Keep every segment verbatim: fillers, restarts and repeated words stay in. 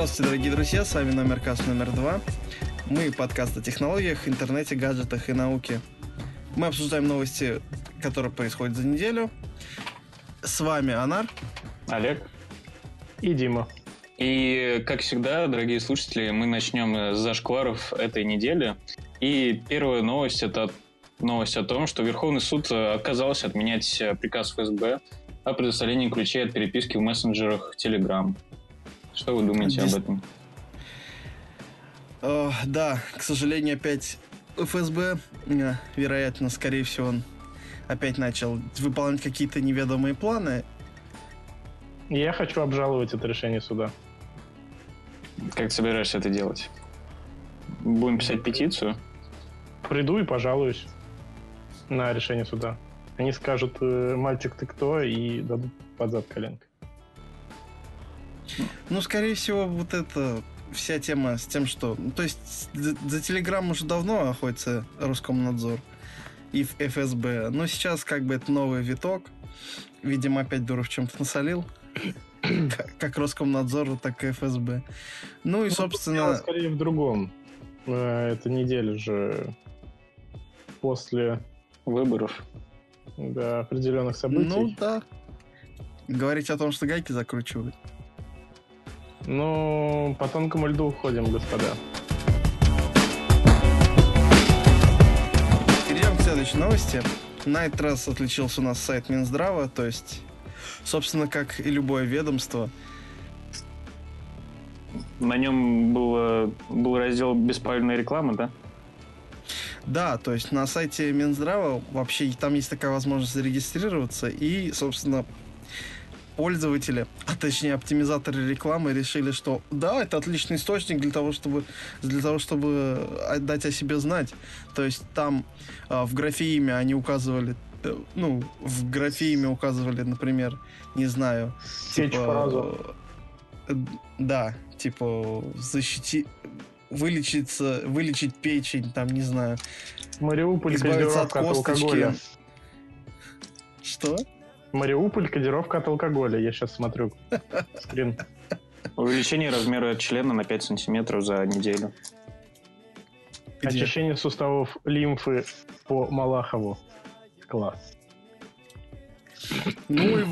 Здравствуйте, дорогие друзья, с вами Номеркаст номер два. Мы подкаст о технологиях, интернете, гаджетах и науке. Мы обсуждаем новости, которые происходят за неделю. С вами Анар, Олег и Дима. И, как всегда, дорогие слушатели, мы начнем с зашкваров этой недели. И первая новость – это новость о том, что Верховный суд отказался отменять приказ ФСБ о предоставлении ключей от переписки в мессенджерах Telegram. Что вы думаете Здесь... об этом? О, да, к сожалению, опять ФСБ, вероятно, скорее всего, он опять начал выполнять какие-то неведомые планы. Я хочу обжаловать это решение суда. Как ты собираешься это делать? Будем писать петицию? Приду и пожалуюсь на решение суда. Они скажут, мальчик, ты кто, и дадут под зад коленкой. Ну, скорее всего, вот эта вся тема с тем, что... То есть за Телеграм уже давно охотится Роскомнадзор и эф эс бэ, но сейчас как бы это новый виток. Видимо, опять Дуров в чем-то насолил. Как, как Роскомнадзору, так и эф эс бэ. Ну и, ну, собственно... Скорее в другом. Эта неделя же после выборов. Да, определенных событий. Ну да. Говорить о том, что гайки закручивают. Ну, по тонкому льду уходим, господа. Перейдем к следующей новости. На этот раз отличился у нас сайт Минздрава, то есть, собственно, как и любое ведомство. На нем был, был раздел «Бесправильная реклама», да? Да, то есть на сайте Минздрава вообще там есть такая возможность зарегистрироваться, и, собственно, пользователи, а точнее оптимизаторы рекламы, решили, что да, это отличный источник для того, чтобы, для того, чтобы дать о себе знать. То есть там э, в графе имя они указывали, э, ну, в графе имя указывали, например, не знаю, Сечь типа, фразу. Э, да, типа защити, вылечиться, вылечить печень, там, не знаю, Мариуполь, избавиться от косточки. От что? Мариуполь, кодировка от алкоголя. Я сейчас смотрю скрин. Увеличение размера члена на пять сантиметров за неделю. Где? Очищение суставов лимфы по Малахову. Класс. Ну и...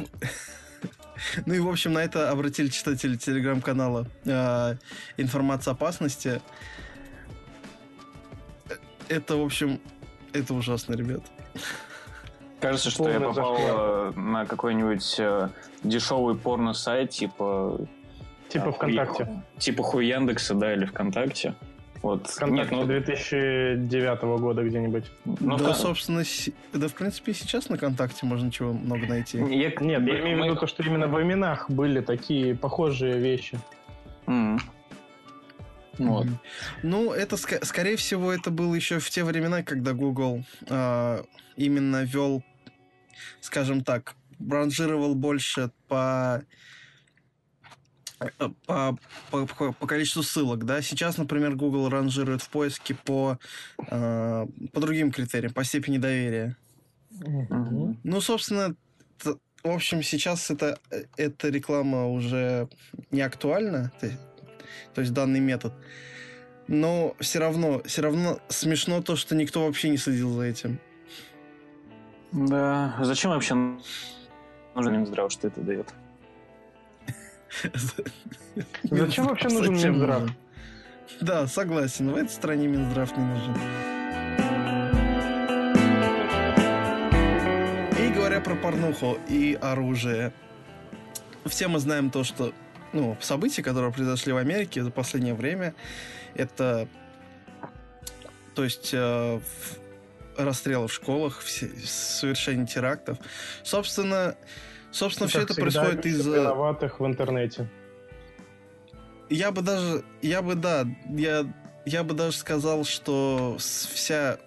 ну и, в общем, на это обратили читатели телеграм-канала э, информация опасности. Это, в общем, это ужасно, ребят. Кажется, что я попал э, на какой-нибудь э, дешевый порно-сайт, типа... Типа а, ВКонтакте. Хуй, типа хуй Яндекса, да, или ВКонтакте. Вот. ВКонтакте Нет, ну... две тысячи девятого года где-нибудь. Ну, да, да, собственно, с... да, в принципе, сейчас на ВКонтакте можно чего много найти. Я... Нет, я, я имею в виду мы... то, что именно в именах были такие похожие вещи. Mm. Вот. Mm. Ну, это, ск- скорее всего, это было еще в те времена, когда Google э, именно вел, скажем так, ранжировал больше по, по, по, по количеству ссылок, да. Сейчас, например, Google ранжирует в поиске по, э, по другим критериям, по степени доверия. Mm-hmm. Ну, собственно, т- в общем, сейчас это, эта реклама уже не актуальна, то есть данный метод. Но все равно, все равно смешно то, что никто вообще не следил за этим. Да, зачем вообще нужен Минздрав, что это дает? Зачем вообще нужен Минздрав? Да, согласен, в этой стране Минздрав не нужен. И говоря про порнуху и оружие, все мы знаем то, что ну, события, которые произошли в Америке за последнее время, это, то есть, э, расстрелы в школах, все, совершение терактов. Собственно, собственно, все это происходит из-за виноватых в интернете. Я бы даже, я бы да, я, я бы даже сказал, что вся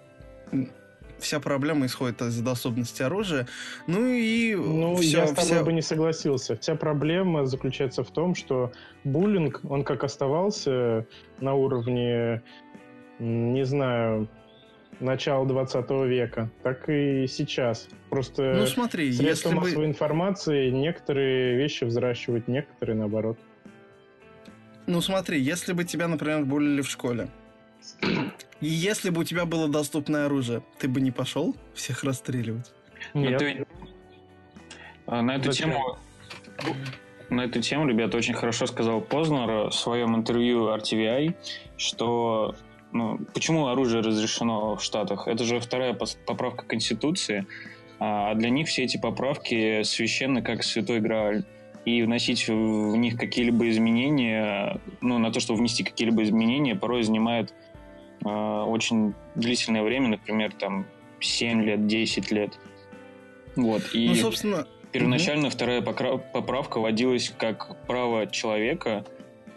вся проблема исходит из-за доступности оружия. Ну и... Ну, все, я с тобой все... бы не согласился. Вся проблема заключается в том, что буллинг, он как оставался на уровне, не знаю, начала двадцатого века, так и сейчас. Просто ну, смотри, средства массовой бы... информации некоторые вещи взращивают, некоторые наоборот. Ну смотри, если бы тебя, например, булили в школе, и если бы у тебя было доступное оружие, ты бы не пошел всех расстреливать? Нет. Ты... На эту Зачем? тему... На эту тему, ребята, очень хорошо сказал Познер в своем интервью эр ти ви ай, что... Ну, почему оружие разрешено в Штатах? Это же вторая поправка Конституции, а для них все эти поправки священны, как святой Грааль. И вносить в них какие-либо изменения, ну, на то, чтобы внести какие-либо изменения, порой занимает э, очень длительное время, например, там, семь лет, десять лет. Вот. И ну, собственно... первоначально угу. вторая поправка вводилась как право человека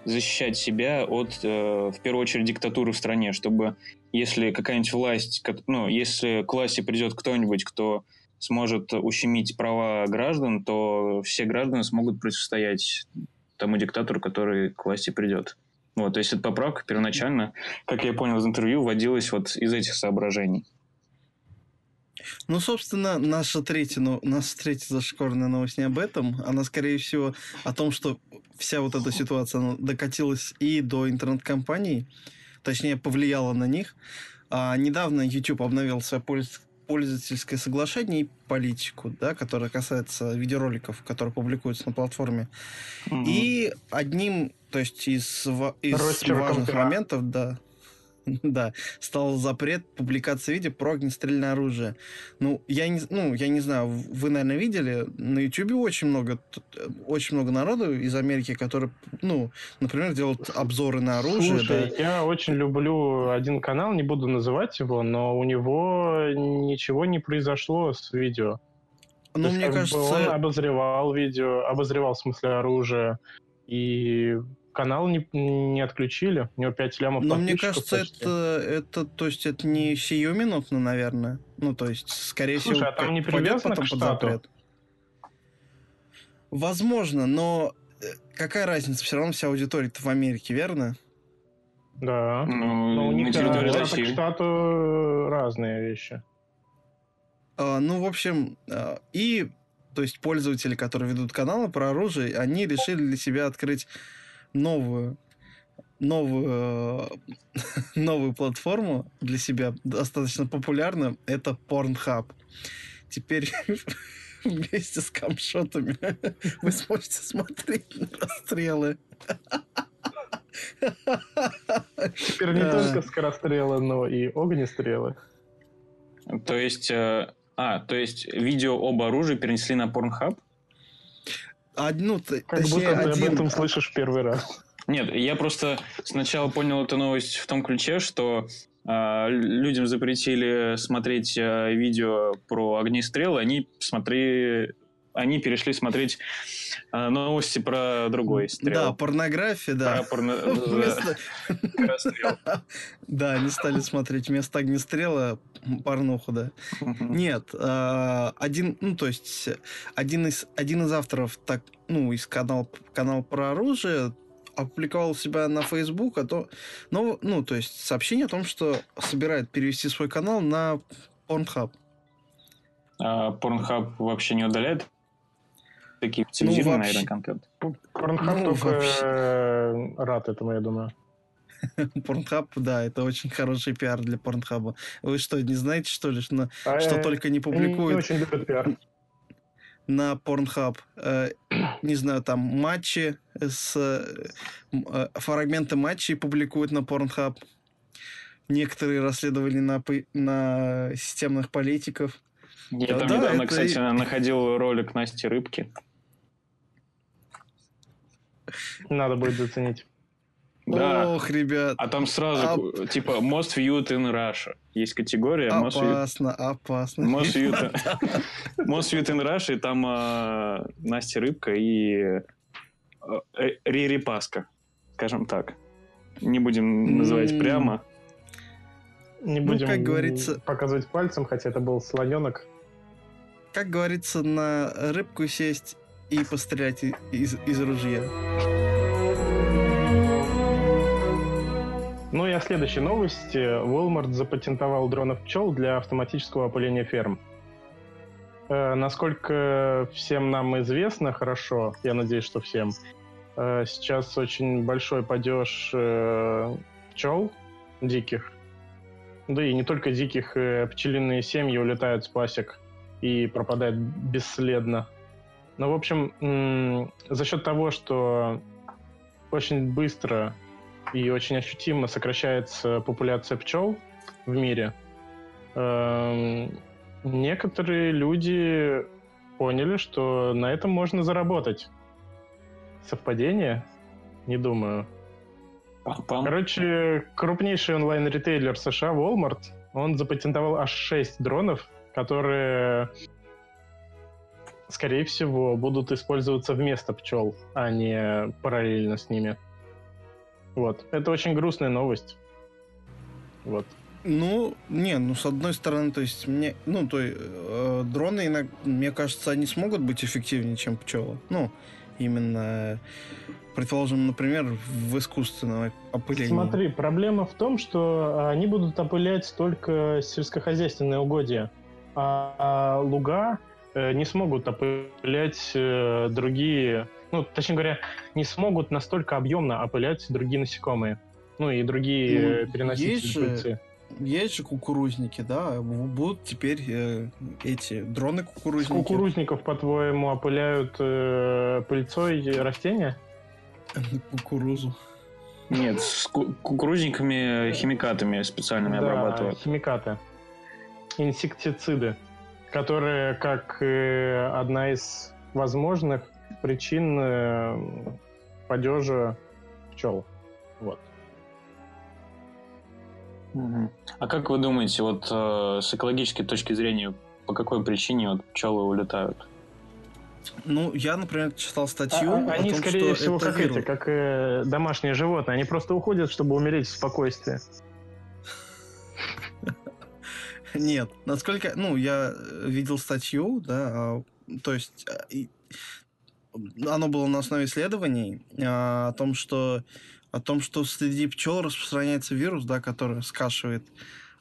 защищать себя от, э, в первую очередь, диктатуры в стране, чтобы если какая-нибудь власть, как, ну, если к власти придет кто-нибудь, кто сможет ущемить права граждан, то все граждане смогут противостоять тому диктатору, который к власти придет. Вот, то есть эта поправка первоначально, как я понял из интервью, вводилась вот из этих соображений. Ну, собственно, наша третья, ну, наша третья зашкварная новость не об этом. Она, скорее всего, о том, что вся вот эта ситуация она докатилась и до интернет-компаний, точнее, повлияла на них. А, недавно YouTube обновил свое пользовательское соглашение и политику, да, которая касается видеороликов, которые публикуются на платформе. Mm-hmm. И одним, то есть, из, из важных моментов, да, да, стал запрет публикации видео про огнестрельное оружие. Ну я, не, ну, я не знаю, вы, наверное, видели, на Ютубе очень много, очень много народу из Америки, которые, ну, например, делают обзоры на оружие. Слушай, да. Я очень люблю один канал, не буду называть его, но у него ничего не произошло с видео. Ну, мне кажется... Он обозревал видео, обозревал в смысле оружие, и... Канал не, не отключили, у него пять лямов. Но мне кажется, это, это, то есть, это не сиюминутно, наверное. Ну, то есть, скорее Слушай, всего, а там не привязано к штату? Возможно, но какая разница? Все равно вся аудитория-то в Америке, верно? Да. Ну, но у них от штата разные вещи. А, ну, в общем, и то есть пользователи, которые ведут каналы про оружие, они решили для себя открыть новую, новую, новую платформу для себя, достаточно популярную, это Pornhub. Теперь вместе с камшотами вы сможете смотреть на расстрелы. Теперь не только скорострелы, но и огнестрелы. То есть, а, то есть видео об оружии перенесли на Pornhub? Одну, как точнее, будто ты один... об этом слышишь в первый раз. Нет, я просто сначала понял эту новость в том ключе, что э, людям запретили смотреть э, видео про огнестрелы, они, смотри... они перешли смотреть э, новости про другой стрел. Да, порнография, да. Да, они стали смотреть вместо огнестрела порнуху, да. Нет, один, ну, то есть, один из, один из авторов, так, ну, из канала, канал про оружие опубликовал себя на Facebook, а то, ну, ну, то есть, сообщение о том, что собирает перевести свой канал на Pornhub. А Pornhub вообще не удаляет такие специализированные, ну, наверное, контент? Pornhub ну, только вообще... рад этому, я думаю. Pornhub, да, это очень хороший пиар для Pornhub. Вы что, не знаете, что ли, что, а что я, только не публикуют? Не очень любят пиар. На Pornhub, э, не знаю, там матчи, с, э, фрагменты матчей публикуют на Pornhub. Некоторые расследовали на, на системных политиков. Я да, там да, недавно, это... кстати, находил ролик Насти Рыбки. Надо будет заценить. Да. Ох, ребят. А там сразу, Оп... типа, most viewed in Russia. Есть категория. Опасно, most viewed... опасно. Most viewed... most viewed in Russia, и там э, Настя Рыбка и э, Рири Паска, скажем так. Не будем называть mm. прямо. Не будем, ну, как говорится... показывать пальцем, хотя это был слоненок. Как говорится, на рыбку сесть и пострелять из, из ружья. Ну и о следующей новости. Walmart запатентовал дронов пчел для автоматического опыления ферм. Э, насколько всем нам известно, хорошо, я надеюсь, что всем, Сейчас очень большой падеж пчел диких. Да и не только диких. Пчелиные семьи улетают с пасек и пропадают бесследно. Но, в общем, за счет того, что очень быстро и очень ощутимо сокращается популяция пчел в мире, некоторые люди поняли, что на этом можно заработать. Совпадение? Не думаю. Пам-пам. Короче, крупнейший онлайн-ритейлер США Walmart, он запатентовал аж шесть дронов, которые, скорее всего, будут использоваться вместо пчел, а не параллельно с ними. Вот. Это очень грустная новость. Вот. Ну, не, ну, с одной стороны, то есть, мне, ну, то, э, дроны, иногда, мне кажется, они смогут быть эффективнее, чем пчелы. Ну, именно, предположим, например, в искусственном опылении. Смотри, проблема в том, что они будут опылять только сельскохозяйственные угодья, а луга не смогут опылять другие, ну, точнее говоря, не смогут настолько объемно опылять другие насекомые, ну, и другие, ну, переносители пыльцы. Есть же кукурузники, да, будут теперь э, эти дроны-кукурузники. Кукурузников, по-твоему, опыляют э, пыльцой растения? Кукурузу. Нет, с ку- кукурузниками химикатами специальными, да, обрабатывают. Химикаты. Инсектициды, которые как э, одна из возможных причин э, падежа пчел. Вот. А как вы думаете, вот э, с экологической точки зрения, по какой причине вот пчелы улетают? Ну, я, например, читал статью. А, они, том, скорее всего, это как вирус. эти, как э, домашние животные. Они просто уходят, чтобы умереть в спокойствии. Нет, насколько, ну, я видел статью, да, то есть оно было на основе исследований о том, что о том, что среди пчел распространяется вирус, да, который скашивает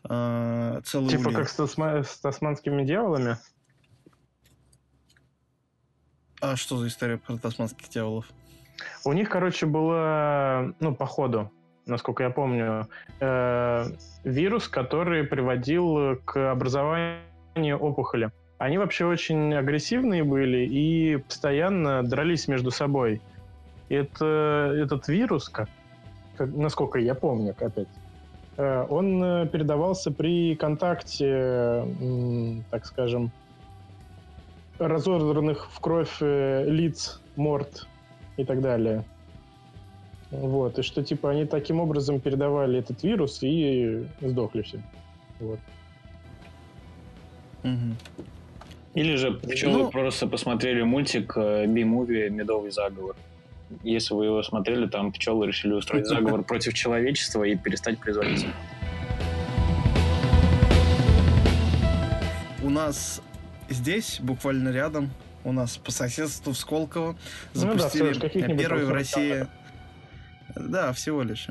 э, целые типа ульи. Как с, тасма- с тасманскими дьяволами? А что за история про тасманских дьяволов? У них, короче, было, ну, по ходу, насколько я помню, э, вирус, который приводил к образованию опухоли. Они вообще очень агрессивные были и постоянно дрались между собой. Это, этот вирус, как, насколько я помню, опять, он передавался при контакте, так скажем, разодранных в кровь лиц, морд и так далее. Вот. И что, типа, они таким образом передавали этот вирус и сдохли все. Вот. Угу. Или же пчелы, ну, просто посмотрели мультик би-муви «Медовый заговор». Если вы его смотрели, там пчелы решили устроить заговор против человечества и перестать производиться. У нас здесь, буквально рядом, у нас по соседству в Сколково запустили, ну да, первый в России... Да, всего лишь.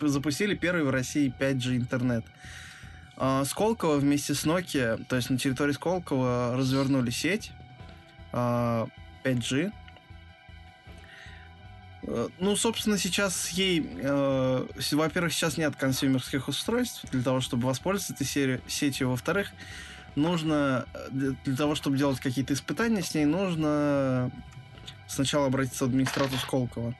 Запустили первый в России пять джи интернет. Сколково вместе с Nokia, то есть на территории Сколково развернули сеть пять джи. Ну, собственно, сейчас ей... Э, во-первых, сейчас нет консюмерских устройств для того, чтобы воспользоваться этой сери- сетью. Во-вторых, нужно... Для того, чтобы делать какие-то испытания с ней, нужно сначала обратиться к администратору Сколково.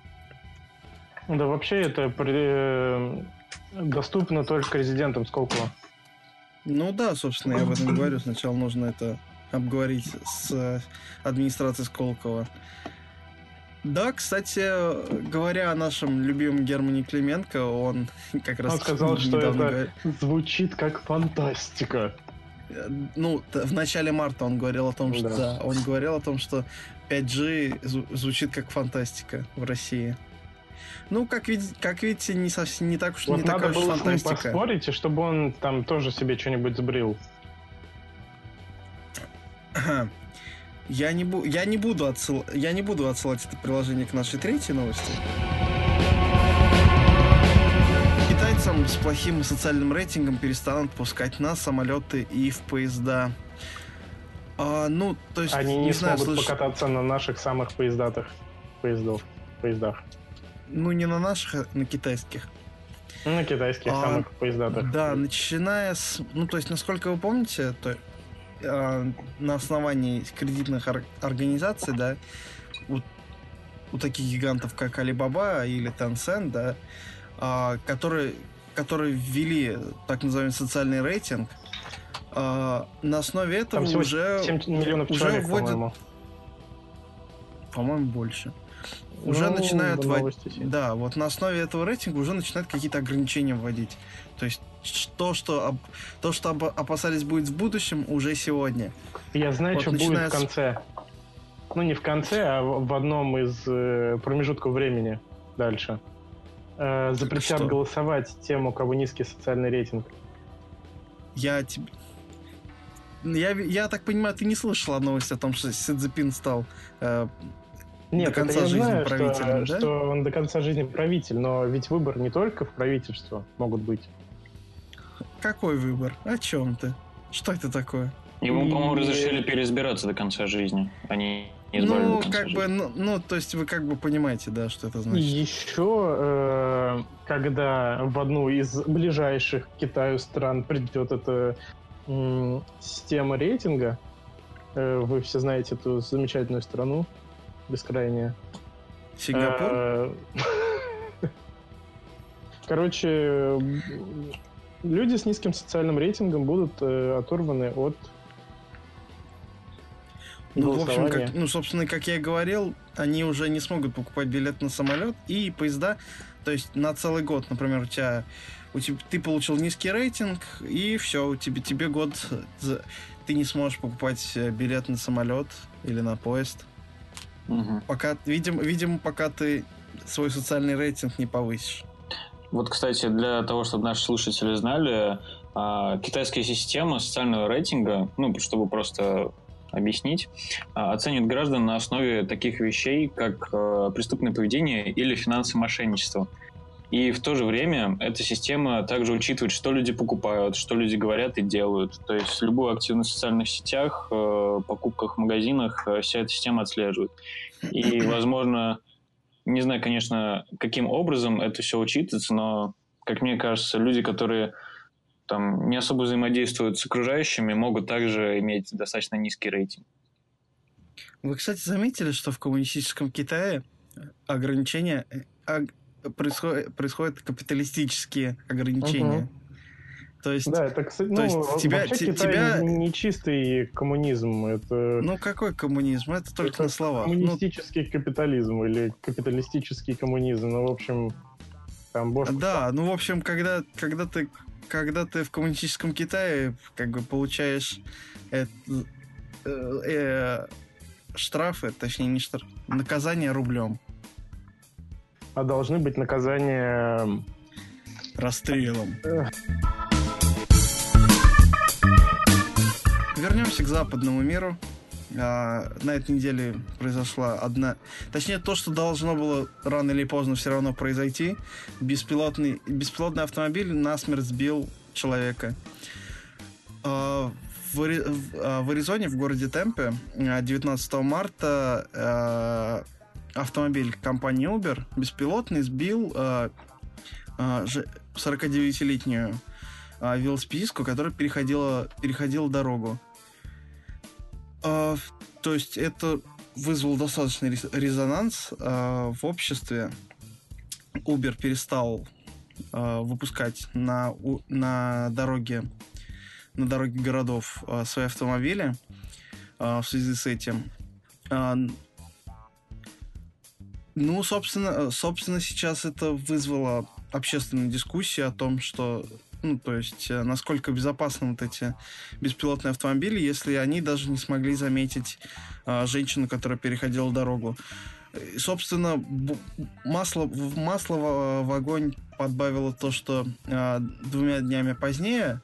Да, вообще это при... доступно только резидентам Сколково. Ну да, собственно, я об этом говорю. Сначала нужно это обговорить с администрацией Сколково. Да, кстати, говоря о нашем любимом Германе Клименко, он как раз... Он сказал, что это говорил... звучит как фантастика. Ну, в начале марта он говорил о том, что... Да. Да, он говорил о том, что пять джи звучит как фантастика в России. Ну, как, вид... как видите, не, сов... не так уж вот не такая фантастика. Вот надо было с ним поспорить, и чтобы он там тоже себе что-нибудь сбрил. Я не, бу- я, не буду отсыл- я не буду отсылать это приложение к нашей третьей новости. Китайцам с плохим социальным рейтингом перестанут пускать на самолеты и в поезда. А, ну, то есть, они не, не знаю, смогут слыш... покататься на наших самых поездатых поездов. поездах. Ну, не на наших, а на китайских. На китайских а, самых поездах. Да, начиная с... Ну, то есть, насколько вы помните, то, а, на основании кредитных ор- организаций, да, у, у таких гигантов, как Alibaba или Tencent, да, а, которые, которые ввели так называемый социальный рейтинг, а, на основе этого уже... семь миллионов уже человек, вводят... по-моему. По-моему, больше. Уже ну, начинают вводить. Да, вот на основе этого рейтинга уже начинают какие-то ограничения вводить. То есть то, что, об... то, что об... опасались будет в будущем, уже сегодня. Я знаю, вот, что начиная... будет в конце. Ну, не в конце, а в одном из э, промежутков времени дальше. Э, запретят что? Голосовать тем, у кого низкий социальный рейтинг. Я тебе. Я, я так понимаю, ты не слышал новость о том, что Си Цзиньпин стал. Э, Нет, до конца жизни знаю, правителем, что, да? Что он до конца жизни правитель, но ведь выбор не только в правительство могут быть. Какой выбор? О чем ты? Что это такое? Ему, и... по-моему, разрешили переизбираться до конца жизни. Они не избрали ну, до конца как жизни. Бы, ну, ну, то есть вы как бы понимаете, да, что это значит. Еще, э, когда в одну из ближайших к Китаю стран придет эта э, система рейтинга, э, вы все знаете эту замечательную страну, бескрайняя. Сингапур? Короче, люди с низким социальным рейтингом будут оторваны от ну, в общем, как, ну, собственно, как я и говорил, они уже не смогут покупать билет на самолет и поезда. То есть на целый год, например, у тебя, у тебя ты получил низкий рейтинг, и все, у тебя, тебе год ты не сможешь покупать билет на самолет или на поезд. Угу. Пока, видимо, видимо, пока ты свой социальный рейтинг не повысишь. Вот, кстати, для того, чтобы наши слушатели знали, китайская система социального рейтинга, ну, чтобы просто объяснить, оценивает граждан на основе таких вещей, как преступное поведение или финансовое мошенничество. И в то же время эта система также учитывает, что люди покупают, что люди говорят и делают. То есть любую активность в социальных сетях, покупках в магазинах вся эта система отслеживает. И, возможно, не знаю, конечно, каким образом это все учитывается, но, как мне кажется, люди, которые там, не особо взаимодействуют с окружающими, могут также иметь достаточно низкий рейтинг. Вы, кстати, заметили, что в коммунистическом Китае ограничения... Происход... происходят капиталистические ограничения. Угу. То есть, да, это, кстати, ну, то есть тебя, вообще тебя... не чистый коммунизм. Это... Ну, какой коммунизм? Это только это на словах. Коммунистический ну... капитализм или капиталистический коммунизм. Ну, в общем, там бошку. Да, ну, в общем, когда, когда, ты, когда ты в коммунистическом Китае как бы получаешь э, э, э, штрафы, точнее, не штраф, наказание рублем. А должны быть наказания... расстрелом. Вернемся к западному миру. А, на этой неделе произошла одна... Точнее, то, что должно было рано или поздно все равно произойти. Беспилотный, беспилотный автомобиль насмерть сбил человека. А, в, в Аризоне, в городе Темпе, девятнадцатого марта... А, автомобиль компании Uber беспилотный сбил э, э, сорокадевятилетнюю э, велосипедистку, которая переходила, переходила дорогу. Э, то есть это вызвало достаточный резонанс э, в обществе. Uber перестал э, выпускать на, на, дороге, на дороге городов э, свои автомобили э, в связи с этим. Э, Ну, собственно, собственно, сейчас это вызвало общественную дискуссию о том, что, ну, то есть, насколько безопасны вот эти беспилотные автомобили, если они даже не смогли заметить а, женщину, которая переходила дорогу. И, собственно, б- масло, масло в, в огонь подбавило то, что а, двумя днями позднее,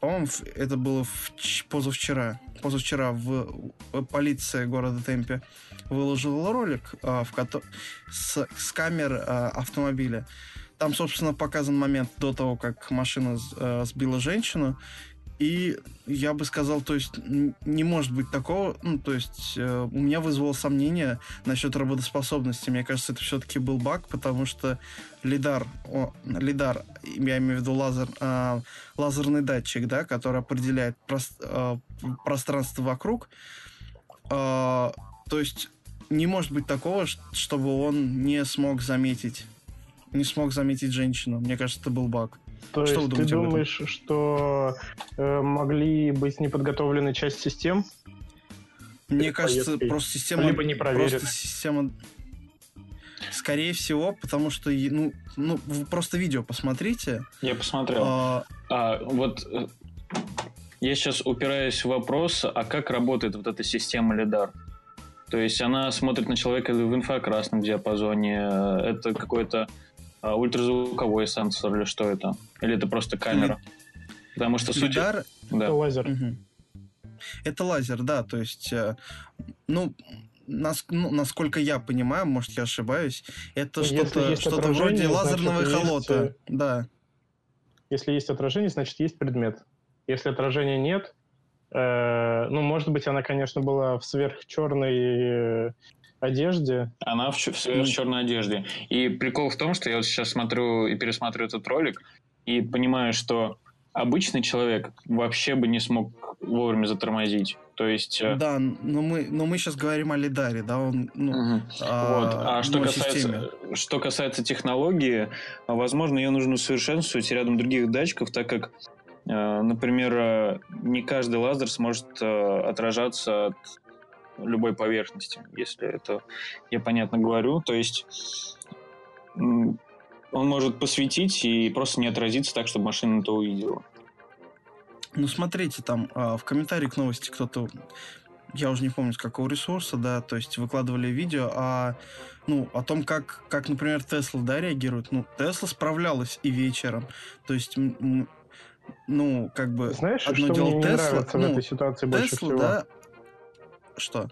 по-моему, это было в, позавчера, позавчера в, в полиция города Темпе выложил ролик э, в кото... с, с камер э, автомобиля. Там, собственно, показан момент до того, как машина э, сбила женщину. И я бы сказал, то есть не может быть такого, ну, то есть э, у меня вызвало сомнение насчет работоспособности. Мне кажется, это все-таки был баг, потому что лидар, о, лидар, я имею в виду лазер, э, лазерный датчик, да, который определяет прос, э, пространство вокруг, э, то есть не может быть такого, чтобы он не смог заметить, не смог заметить женщину. Мне кажется, это был баг. То что есть ты думаешь, что э, могли быть неподготовлены часть систем? Мне Или кажется, поездки. просто система... Либо не проверят. Просто система... Скорее всего, потому что... Ну, ну вы просто видео посмотрите. Я посмотрел. А... А, вот я сейчас упираюсь в вопрос, а как работает вот эта система лидар? То есть она смотрит на человека в инфракрасном диапазоне. Это какой-то... А ультразвуковой сенсор или что это? Или это просто камера? Лид... Потому что суть... Лидар... Да. Это лазер. Угу. Это лазер, да. То есть, ну, нас... ну, насколько я понимаю, может, я ошибаюсь, это что-то, что-то вроде лазерного эхолота. Есть... Да. Если есть отражение, значит, есть предмет. Если отражения нет, э... ну, может быть, она, конечно, была в сверхчерной... одежде. Она в, в, в черной одежде. И прикол в том, что я вот сейчас смотрю и пересматриваю этот ролик и понимаю, что обычный человек вообще бы не смог вовремя затормозить. То есть... Да, но мы, но мы сейчас говорим о лидаре, да? Он, ну, угу. а, вот. А что касается, что касается технологии, возможно, ее нужно совершенствовать рядом других датчиков, так как, например, не каждый лазер сможет отражаться от любой поверхности, если это я понятно говорю. То есть он может посветить и просто не отразиться так, чтобы машина это увидела. Ну, смотрите, там в комментариях к новости кто-то, я уже не помню, с какого ресурса, да, то есть выкладывали видео о, ну, о том, как, как, например, Tesla, да, реагирует. Ну, Tesla справлялась и вечером. То есть... Ну, как бы... Знаешь, одно что дело мне Tesla, не нравится ну, в этой ситуации больше Tesla, всего? Да, что?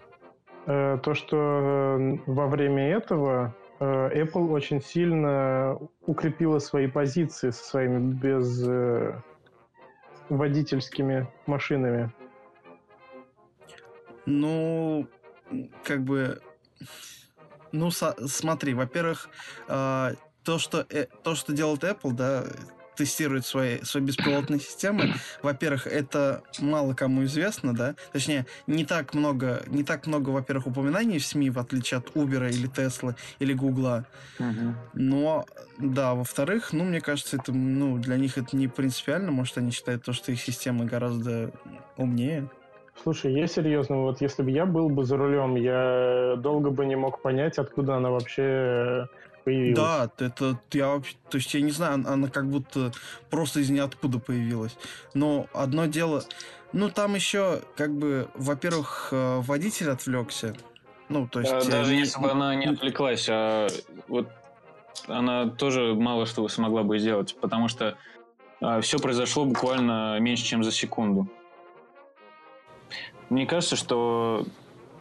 То, что во время этого Apple очень сильно укрепила свои позиции со своими безводительскими машинами. Ну, как бы... Ну, со- смотри, во-первых, то, что, то, что делает Apple, да... тестирует свои, свои беспилотные системы. Во-первых, это мало кому известно, да? Точнее, не так много, не так много, во-первых, упоминаний в СМИ, в отличие от Uber или Tesla или Google. Угу. Но, да, во-вторых, ну, мне кажется, это, ну, для них это не принципиально. Может, они считают то, что их системы гораздо умнее. Слушай, я серьезно, вот если бы я был бы за рулем, я долго бы не мог понять, откуда она вообще... Появилась. Да, это я вообще, то есть я не знаю, она, она как будто просто из ниоткуда появилась. Но одно дело, ну там еще как бы, во-первых, водитель отвлекся, ну то есть. А, даже не... если бы она не отвлеклась, а вот она тоже мало что смогла бы сделать, потому что а, все произошло буквально меньше, чем за секунду. Мне кажется, что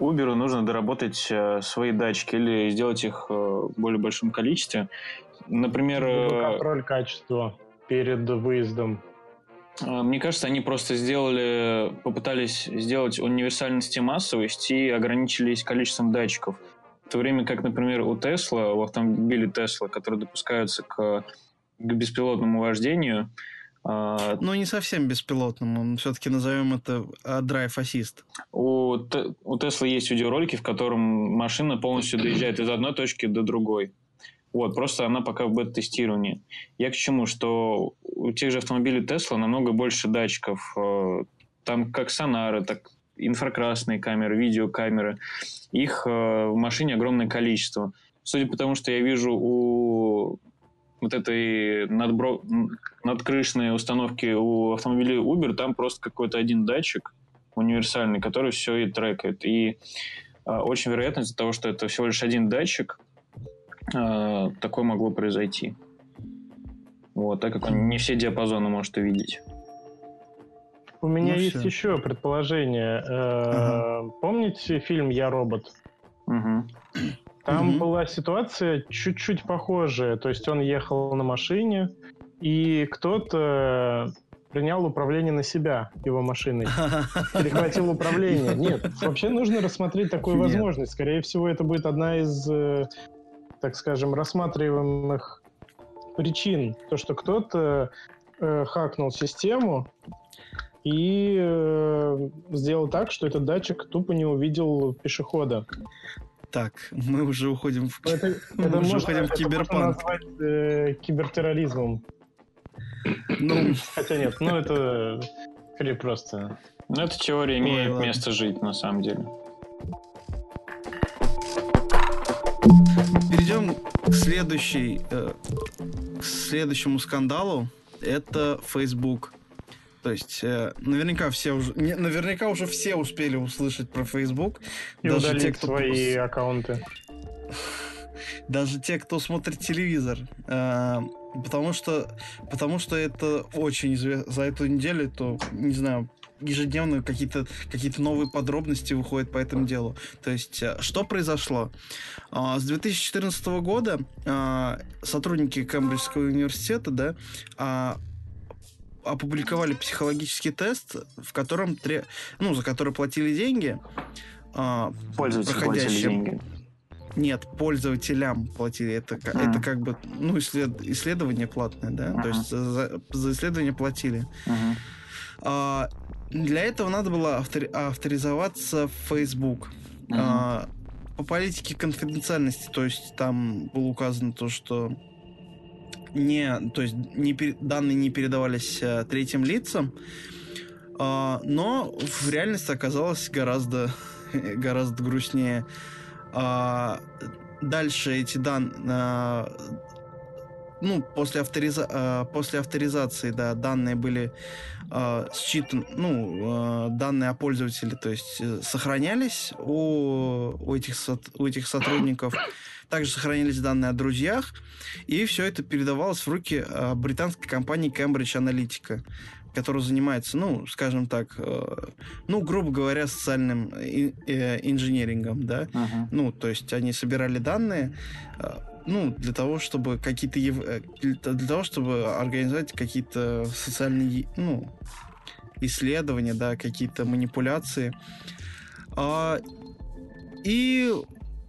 Uber нужно доработать свои датчики или сделать их в более большом количестве. Например... Контроль качества перед выездом. Мне кажется, они просто сделали, попытались сделать универсальность и массовость и ограничились количеством датчиков. В то время как, например, у Tesla, у автомобилей Tesla, которые допускаются к, к беспилотному вождению... Ну, не совсем беспилотному. Все-таки назовем это драйв-ассист. У Tesla есть видеоролики, в котором машина полностью доезжает из одной точки до другой. Вот, просто она пока в бета-тестировании. Я к чему? Что у тех же автомобилей Tesla намного больше датчиков. Там как сонары, так инфракрасные камеры, видеокамеры. Их в машине огромное количество. Судя по тому, что я вижу у... вот этой надбро... надкрышной установки у автомобилей Uber, там просто какой-то один датчик универсальный, который все и трекает. И э, очень вероятно из-за того, что это всего лишь один датчик, э, такое могло произойти. Вот, так как он не все диапазоны может увидеть. У меня ну, есть все. еще предположение. Э, угу. Помните фильм «Я робот»? Угу. Там mm-hmm. была ситуация чуть-чуть похожая. То есть он ехал на машине, и кто-то принял управление на себя его машиной. Перехватил управление. Нет, вообще нужно рассмотреть такую возможность. Скорее всего, это будет одна из, так скажем, рассматриваемых причин. То, что кто-то э, хакнул систему и э, сделал так, что этот датчик тупо не увидел пешехода. Так, мы уже уходим в, это, мы это уже можно, уходим в киберпанк. Это можно назвать э, кибертерроризмом. Ну, хотя нет, ну это или просто... Ну, эта теория имеет Ой, место жить, на самом деле. Перейдем к, следующей, э, к следующему скандалу. Это Facebook. То есть, э, наверняка все уже не, наверняка уже все успели услышать про Facebook. И даже удалить те, кто свои пос... аккаунты. Даже те, кто смотрит телевизор. Э, потому что, потому что это очень известно. За эту неделю, то, не знаю, ежедневно какие-то, какие-то новые подробности выходят по этому делу. То есть, что произошло? С две тысячи четырнадцатого года сотрудники Кембриджского университета, да, опубликовали психологический тест, в котором, ну, за который платили деньги. Пользователи платили деньги. Нет, пользователям платили. Это, а. это как бы, ну, исслед, исследование платное, да? А-а. То есть за, за исследование платили. А-а. А, для этого надо было автори- авторизоваться в Facebook. А-а. А, по политике конфиденциальности, то есть там было указано то, что не, то есть не, данные не передавались а, третьим лицам, а, но в реальности оказалось гораздо, гораздо грустнее. А, дальше эти данные, а, ну, после, авториза- а, после авторизации, да, данные были а, считаны, ну, а, данные о пользователе, то есть сохранялись у, у, этих, у этих сотрудников, также сохранились данные о друзьях, и все это передавалось в руки а, британской компании Cambridge Analytica, который занимается, ну, скажем так, э, ну, грубо говоря, социальным и, э, инженерингом, да. Uh-huh. Ну, то есть они собирали данные, э, ну, для того, чтобы какие-то ев... для того, чтобы организовать какие-то социальные, ну, исследования, да, какие-то манипуляции. А, и,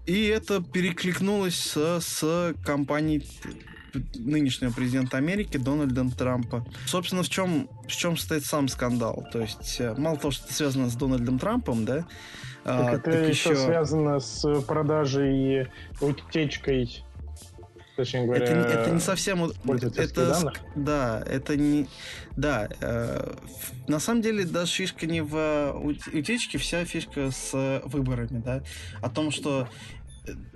и это перекликнулось с, с компанией нынешнего президента Америки Дональда Трампа. Собственно, в чем, в чем стоит сам скандал? То есть, мало того, что это связано с Дональдом Трампом, да? Так а, это так еще связано с продажей, утечкой, точнее говоря... Это, это не совсем... пользовательских данных? Да, это не... Да. Э, на самом деле, даже фишка не в утечке, вся фишка с выборами, да? О том, что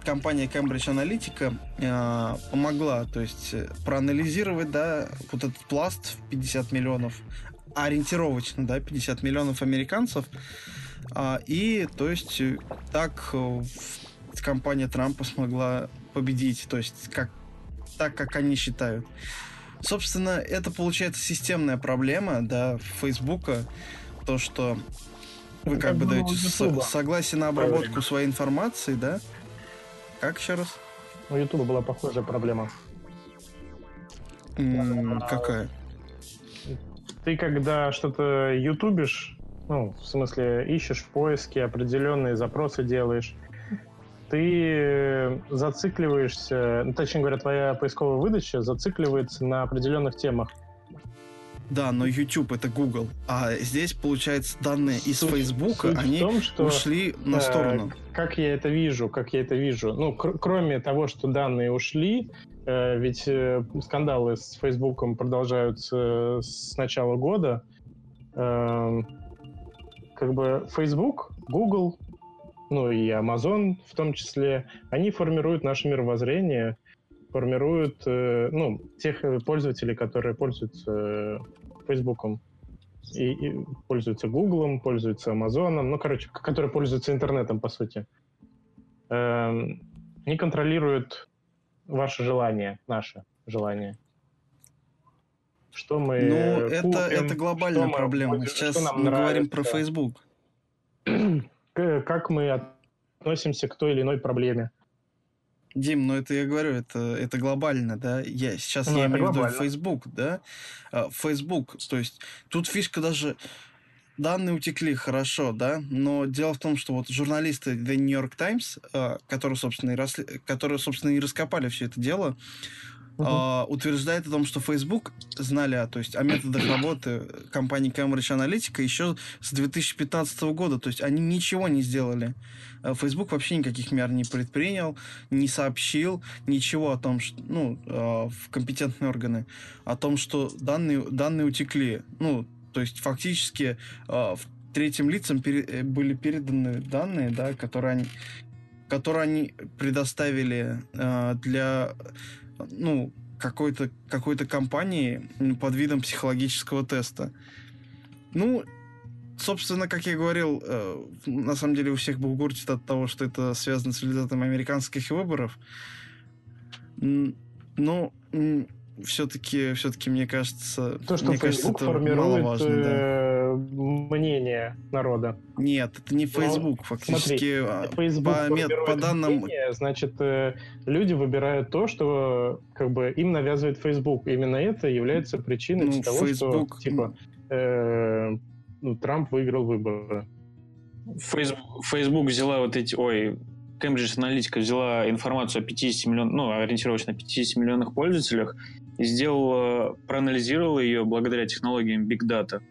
компания Cambridge Analytica э, помогла, то есть проанализировать, да, вот этот пласт в пятьдесят миллионов, ориентировочно, да, пятьдесят миллионов американцев, э, и, то есть, так компания Трампа смогла победить, то есть, как, так, как они считают. Собственно, это, получается, системная проблема, да, Фейсбука, то, что вы как бы даете с- согласие на обработку своей информации, да. Как еще раз? У Ютуба была похожая проблема. Mm, а, какая? Ты когда что-то ютубишь, ну, в смысле, ищешь в поиске, определенные запросы делаешь, ты зацикливаешься, точнее говоря, твоя поисковая выдача зацикливается на определенных темах. Да, но YouTube — это Google. А здесь, получается, данные из Facebook, они том, что, ушли на э, сторону. Как я это вижу, как я это вижу. Ну, кр- кроме того, что данные ушли, э, ведь э, скандалы с Facebook продолжаются э, с начала года. Э, как бы Facebook, Google, ну и Amazon в том числе, они формируют наше мировоззрение, формируют, ну, тех пользователей, которые пользуются Фейсбуком, и, и пользуются Гуглом, пользуются Амазоном, ну, короче, которые пользуются интернетом, по сути. Не контролируют ваше желание, наше желание. Что мы Ну, это, это глобальная что проблема. Мы, Сейчас что мы нравится, говорим про Фейсбук. Как мы относимся к той или иной проблеме. Дим, ну это я говорю, это, это глобально, да? Я, сейчас ну, я имею в виду Facebook, да? Facebook, то есть тут фишка даже... Данные утекли, хорошо, да, но дело в том, что вот журналисты The New York Times, которые, собственно, и, росли, которые, собственно, и раскопали все это дело, uh-huh. утверждают о том, что Facebook знали о, то есть, о методах работы компании Cambridge Analytica еще с две тысячи пятнадцатого года, то есть они ничего не сделали. Facebook вообще никаких мер не предпринял, не сообщил ничего о том, что, ну, в компетентные органы, о том, что данные, данные утекли, ну, то есть фактически э, третьим лицам пере, были переданы данные, да, которые, они, которые они предоставили э, для ну, какой-то, какой-то компании под видом психологического теста. Ну, собственно, как я говорил, э, на самом деле у всех бугуртит от того, что это связано с результатами американских выборов. Но... Все-таки, все-таки, мне кажется, то, что мне Facebook кажется, это маловажно. Э- да. Мнение народа. Нет, это не Facebook. Но, фактически, смотри, Facebook по, формирует по данным... мнение, значит, э- люди выбирают то, что как бы им навязывает Facebook. Именно это является причиной ну, того, Facebook... что типа э- ну, Трамп выиграл выборы. Facebook, Facebook взяла вот эти... Ой... Cambridge Analytica взяла информацию о пятидесяти миллионах, ну, ориентировочно пятидесяти миллионах пользователях и сделала, проанализировала ее благодаря технологиям Big Data.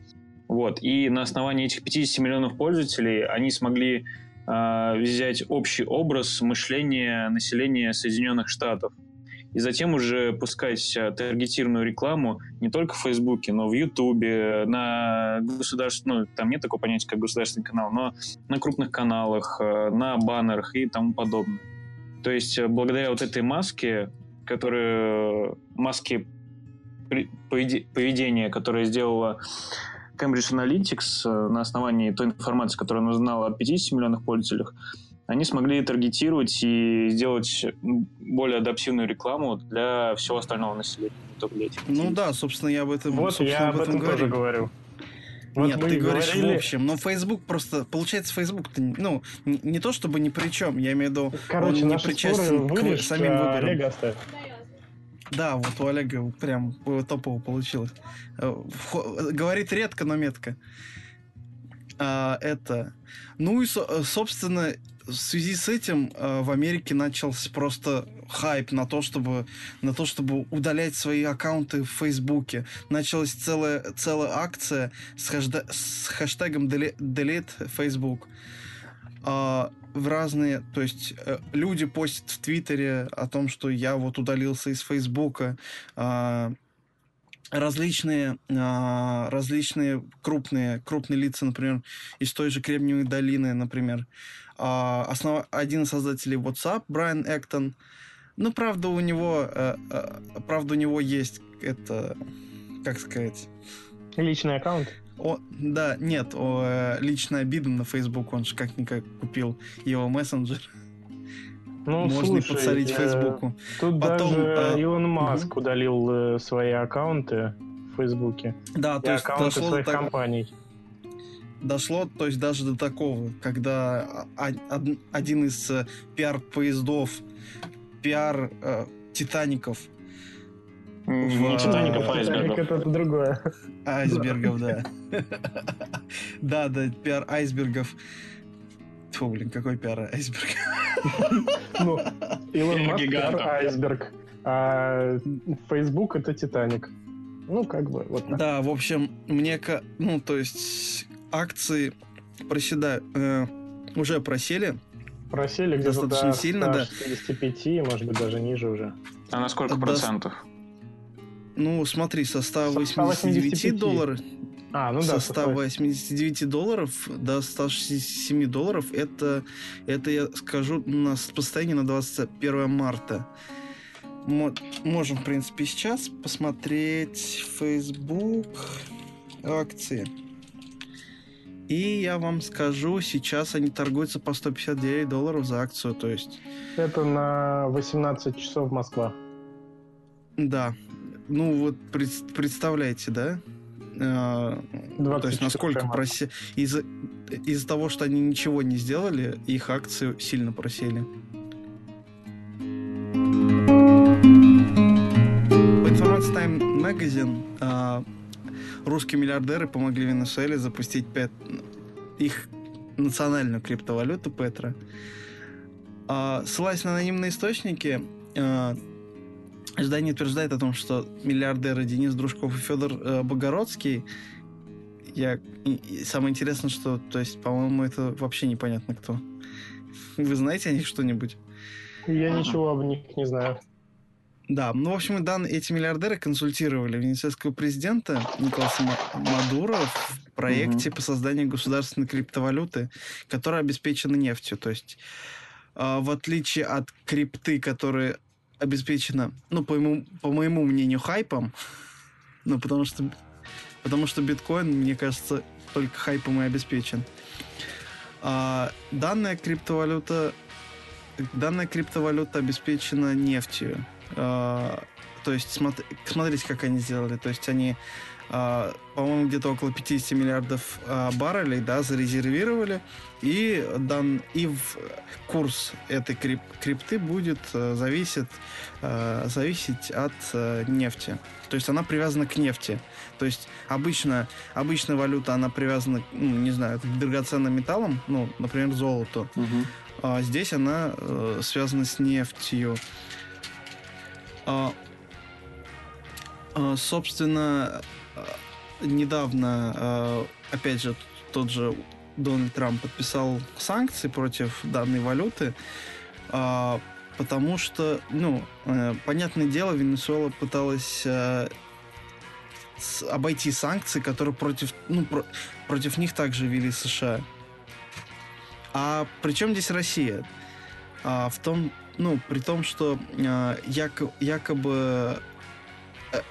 Вот. И на основании этих пятидесяти миллионов пользователей они смогли э, взять общий образ мышления населения Соединенных Штатов. И затем уже пускать таргетированную рекламу не только в Фейсбуке, но в Ютубе, на государственном, ну, там нет такого понятия, как государственный канал, но на крупных каналах, на баннерах и тому подобное. То есть благодаря вот этой маске, которая, маске поведения, которая сделала Cambridge Analytics на основании той информации, которую она узнала о пятидесяти миллионах пользователях, они смогли таргетировать и сделать более адаптивную рекламу для всего остального населения. Ну да, собственно, я об этом, вот я об этом, этом тоже говорю. Вот нет, ты говоришь говорили... в общем, но Facebook просто... Получается, Facebook-то ну, не, не то чтобы ни при чем, я имею в виду, короче, он не причастен вылез, к самим а, выборам. Олега оставь. Да, вот у Олега прям топово получилось. Говорит редко, но метко. А, это... Ну и, собственно... В связи с этим э, в Америке начался просто хайп на то, чтобы, на то, чтобы удалять свои аккаунты в Фейсбуке. Началась целая, целая акция с, хэшда- с хэштегом Delete Facebook. Э, в разные, то есть э, люди постят в Твиттере о том, что я вот удалился из Фейсбука. Э, Различные, а, различные крупные, крупные лица, например, из той же Кремниевой долины, например. А, основ... Один из создателей WhatsApp, Брайан Эктон. Ну, правда, у него, а, а, правда, у него есть это, как сказать... Личный аккаунт? О, да, нет, о, личная обида на Facebook, он же как-никак купил его мессенджер. Ну, можно слушай, и подсолить э, Фейсбуку. Тут Потом, даже э, Илон Маск угу. удалил э, свои аккаунты в Фейсбуке. Да, то есть аккаунты своих до, компаний. Дошло, то есть даже до такого, когда один из э, пиар-поездов, пиар-титаников. Э, Не титаников, а айсбергов. Титаник — это другое. Айсбергов, да. Да, да, пиар-айсбергов. Фу, блин, какой пиар-айсберг. Ну, Илон Маск — пиар-айсберг, а Facebook — это Титаник. Ну, как бы, вот так. Да, в общем, мне... Ну, то есть, акции проседают... Э, уже просели. Просели где-то достаточно сильно, да. сто шестьдесят пять, может быть, даже ниже уже. А на сколько процентов? Ну, смотри, со сто восемьдесят девять долларов... А, ну да, со сто восемьдесят девять долларов до сто шестьдесят семь долларов это, это я скажу, у нас состояние на двадцать первое марта. Мо- можем, в принципе, сейчас посмотреть Facebook акции. И я вам скажу, сейчас они торгуются по сто пятьдесят девять долларов за акцию. То есть... Это на восемнадцать часов Москва. Да. Ну вот пред- представляете, да? То есть насколько просе... из-за... из-за того, что они ничего не сделали, их акции сильно просели. Time Magazine, а, русские миллиардеры помогли Венесуэле запустить пет... их национальную криптовалюту Петро. А, ссылаясь на анонимные источники, а, издание утверждает о том, что миллиардеры Денис Дружков и Федор а, Богородский. Я... И, и самое интересное, что, то есть, по-моему, это вообще непонятно кто. Вы знаете о них что-нибудь? Я а. ничего об них не знаю. Да, ну, в общем, дан, эти миллиардеры консультировали венесуэльского президента Николаса Мадуро в проекте угу. по созданию государственной криптовалюты, которая обеспечена нефтью. То есть, э, в отличие от крипты, которая обеспечена, ну, по, ему, по моему мнению, хайпом, ну, потому что, потому что биткоин, мне кажется, только хайпом и обеспечен. Э, данная криптовалюта, данная криптовалюта обеспечена нефтью. Uh, то есть смотри, смотрите, как они сделали. То есть они, uh, по-моему, где-то около пятьдесят миллиардов uh, баррелей, да, зарезервировали, и, дан, и в курс этой крип, крипты будет uh, зависит, uh, зависеть от uh, нефти. То есть она привязана к нефти. То есть обычно, обычная валюта, она привязана, ну, не знаю, к драгоценным металлам, ну, например, золоту. Uh-huh. uh, Здесь она uh, связана с нефтью. Uh, uh, собственно, uh, недавно, uh, опять же, тот же Дональд Трамп подписал санкции против данной валюты, uh, потому что, ну, uh, понятное дело, Венесуэла пыталась uh, с- обойти санкции, которые против, ну, про- против них также ввели США. А при чем здесь Россия? Uh, в том... Ну, при том, что э, якобы, якобы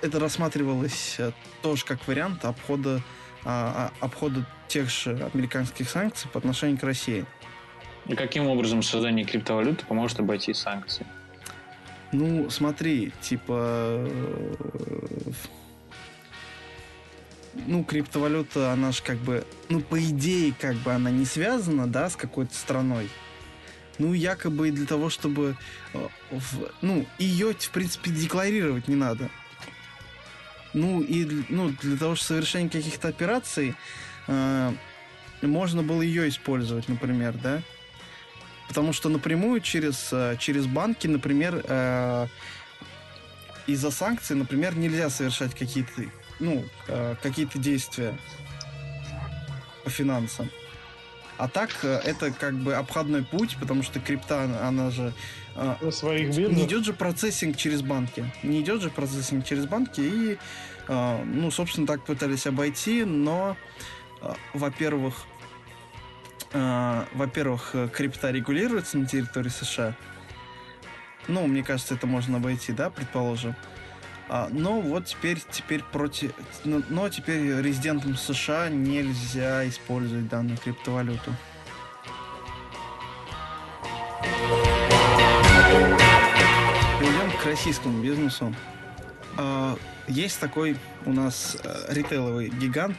это рассматривалось э, тоже как вариант обхода, э, обхода тех же американских санкций по отношению к России. И каким образом создание криптовалюты поможет обойти санкции? Ну, смотри, типа... Э, э, ну, криптовалюта, она же как бы... Ну, по идее, как бы она не связана, да, с какой-то страной. Ну, якобы и для того, чтобы... Ну, ее, в принципе, декларировать не надо. Ну, и ну, для того, чтобы совершение каких-то операций э, можно было ее использовать, например, да? Потому что напрямую через, через банки, например, э, из-за санкций, например, нельзя совершать какие-то, ну, э, какие-то действия по финансам. А так, это как бы обходной путь, потому что крипта, она же... Своих не идет же процессинг через банки. Не идет же процессинг через банки. И, ну, собственно, так пытались обойти, но, во-первых, во-первых, крипта регулируется на территории США. Ну, мне кажется, это можно обойти, да, предположим. Но вот теперь, теперь против, но теперь резидентам США нельзя использовать данную криптовалюту. Перейдем к российскому бизнесу. Есть такой у нас ритейловый гигант,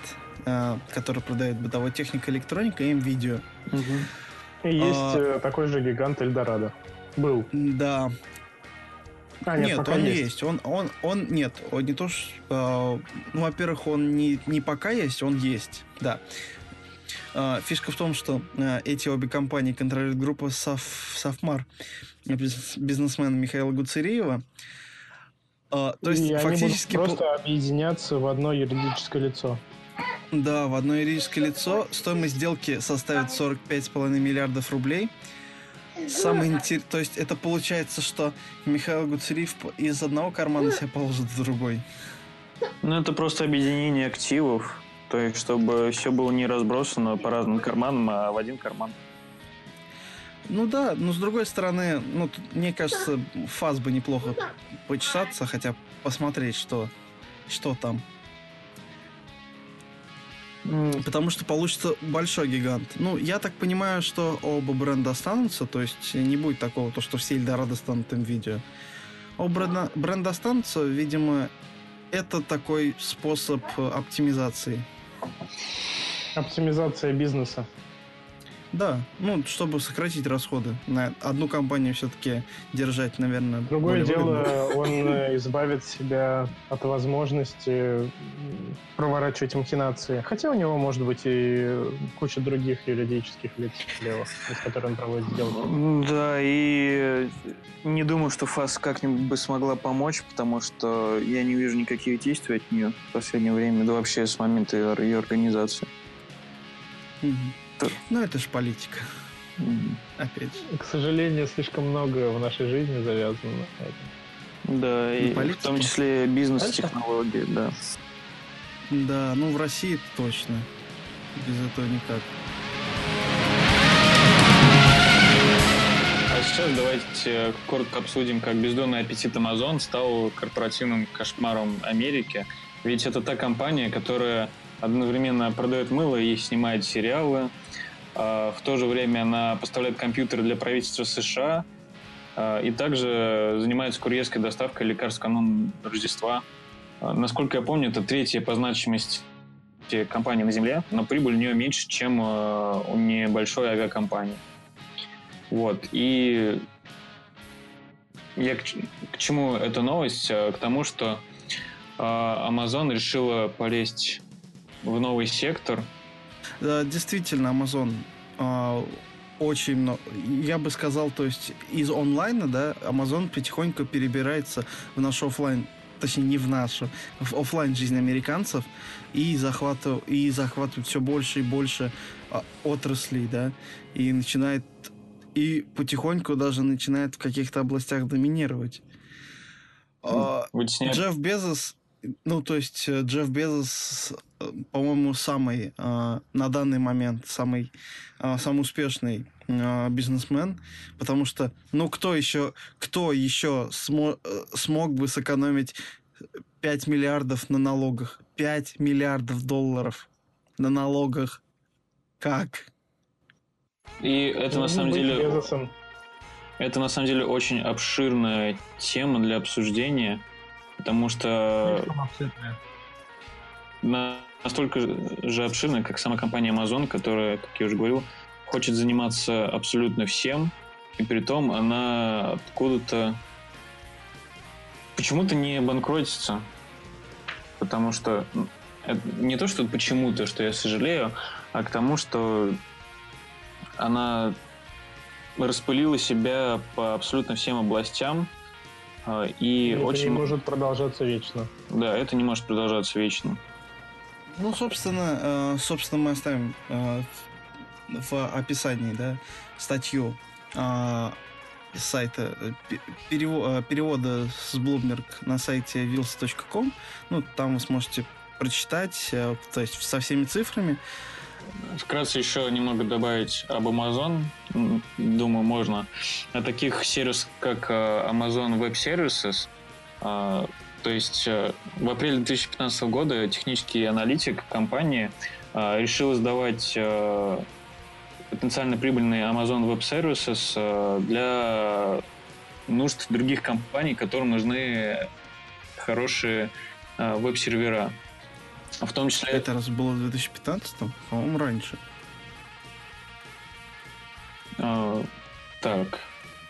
который продает бытовую технику, электронику и МВидео. Угу. И есть а... такой же гигант Эльдорадо. Был. Да. А, нет, нет он есть. есть. Он, он, он нет, он не то что. Э, ну, во-первых, он не, не пока есть, он есть. Да. Э, фишка в том, что э, эти обе компании контролирует группа Соф, Софмар бизнес, бизнесмена Михаила Гуцериева. Э, то есть, И фактически. Они будут просто по... объединяться в одно юридическое лицо. Да, в одно юридическое лицо. Стоимость сделки составит сорок пять целых пять десятых миллиардов рублей. Самое интересное, то есть это получается, что Михаил Гуцериев из одного кармана себя положит в другой. Ну, это просто объединение активов, то есть чтобы все было не разбросано по разным карманам, а в один карман. Ну да, но с другой стороны, ну, мне кажется, фаз бы неплохо почесаться, хотя посмотреть, что, что там. Потому что получится большой гигант. Ну, я так понимаю, что оба бренда останутся, то есть не будет такого, то, что все Эльдорадо станут МВидео. Оба бренда, бренда останутся, видимо, это такой способ оптимизации. Оптимизация бизнеса. Да, ну, чтобы сократить расходы. На одну компанию все-таки держать, наверное, Другое дело, выгодно. Он избавит себя от возможности проворачивать махинации. Хотя у него, может быть, и куча других юридических лиц, с которыми он проводит сделки. Да, и не думаю, что ФАС как-нибудь бы смогла помочь, потому что я не вижу никаких действий от нее в последнее время, да вообще с момента ее организации. Mm-hmm. Ну, это ж политика. Mm-hmm. Опять же. К сожалению, слишком много в нашей жизни завязано на этом. Да, на и политике. В том числе бизнес-технологии, да. Да, ну в России точно. Без этого никак. А сейчас давайте коротко обсудим, как бездонный аппетит Amazon стал корпоративным кошмаром Америки. Ведь это та компания, которая одновременно продает мыло и снимает сериалы. В то же время она поставляет компьютеры для правительства США и также занимается курьерской доставкой лекарств в канун Рождества. Насколько я помню, это третья по значимости компания на Земле, но прибыль у нее меньше, чем у небольшой авиакомпании. Вот. И я к, к чему эта новость? К тому, что Amazon решила полезть в новый сектор. Да, действительно, Amazon э, очень много. Я бы сказал, то есть из онлайна, да, Amazon потихоньку перебирается в наш офлайн, точнее не в нашу, в офлайн жизнь американцев и захватывает, и захватывает все больше и больше э, отраслей, да, и начинает и потихоньку даже начинает в каких-то областях доминировать. Э, Джефф Безос Ну, то есть Джефф Безос, по-моему, самый э, на данный момент самый, э, самый успешный э, бизнесмен, потому что, ну, кто еще, кто еще смо- смог бы сэкономить пять миллиардов на налогах? пять миллиардов долларов на налогах. Как? И это на самом деле... Безосом. Это на самом деле очень обширная тема для обсуждения. Потому что настолько же обширно, как сама компания Amazon, которая, как я уже говорил, хочет заниматься абсолютно всем, и при том она откуда-то почему-то не банкротится. Потому что не то, что почему-то, что я сожалею, а к тому, что она распылила себя по абсолютно всем областям. И это очень... не может продолжаться вечно. Да, это не может продолжаться вечно. Ну, собственно, собственно, мы оставим в описании, да, статью с сайта перевода с Bloomberg на сайте вилс точка ком. Ну, там вы сможете прочитать, то есть со всеми цифрами. Вкратце еще немного добавить об Amazon. Думаю, можно. О таких сервисах, как Amazon Web Services. То есть в апреле две тысячи пятнадцатого года технический аналитик компании решил сдавать потенциально прибыльные Amazon Web Services для нужд других компаний, которым нужны хорошие веб-сервера. В том числе... Это раз было в две тысячи пятнадцатом, по-моему, раньше. А, так,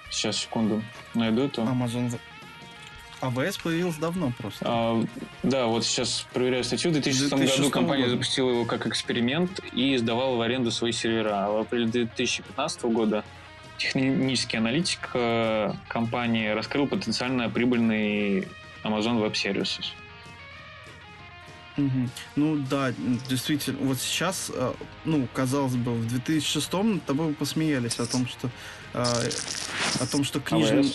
сейчас, секунду, найду это. Amazon эй пи эф эс появился давно просто. А, да, вот сейчас проверяю статью. В две тысячи шестом году компания года. запустила его как эксперимент и сдавала в аренду свои сервера. А в апреле две тысячи пятнадцатого года технический аналитик компании раскрыл потенциально прибыльный Amazon Web Services. Угу. Ну да, действительно, вот сейчас, ну, казалось бы, в две тысячи шестом над тобой посмеялись о том, что о том, что книжный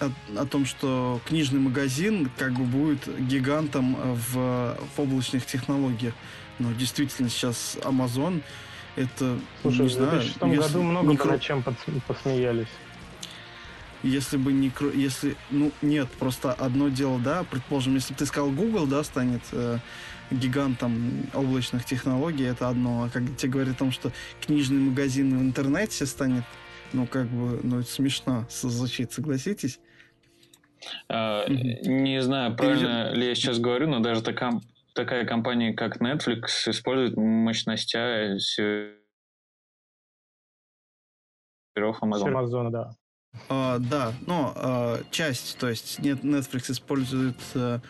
о, о том, что книжный магазин как бы будет гигантом в, в облачных технологиях. Но действительно сейчас Amazon это... Слушай, не в две тысячи шестом знаю, году много микро... над чем посмеялись. Если бы не... Если, ну, нет, просто одно дело, да, предположим, если бы ты сказал, Google, да, станет э, гигантом облачных технологий, это одно. А когда тебе говорят о том, что книжный магазин в интернете станет, ну, как бы, ну, это смешно звучит, согласитесь? А, не знаю, правильно Или... ли я сейчас говорю, но даже такая, такая компания, как Netflix, использует мощности серверов Amazon. Amazon, да. Uh, да, но uh, часть, то есть нет, Netflix использует... Uh,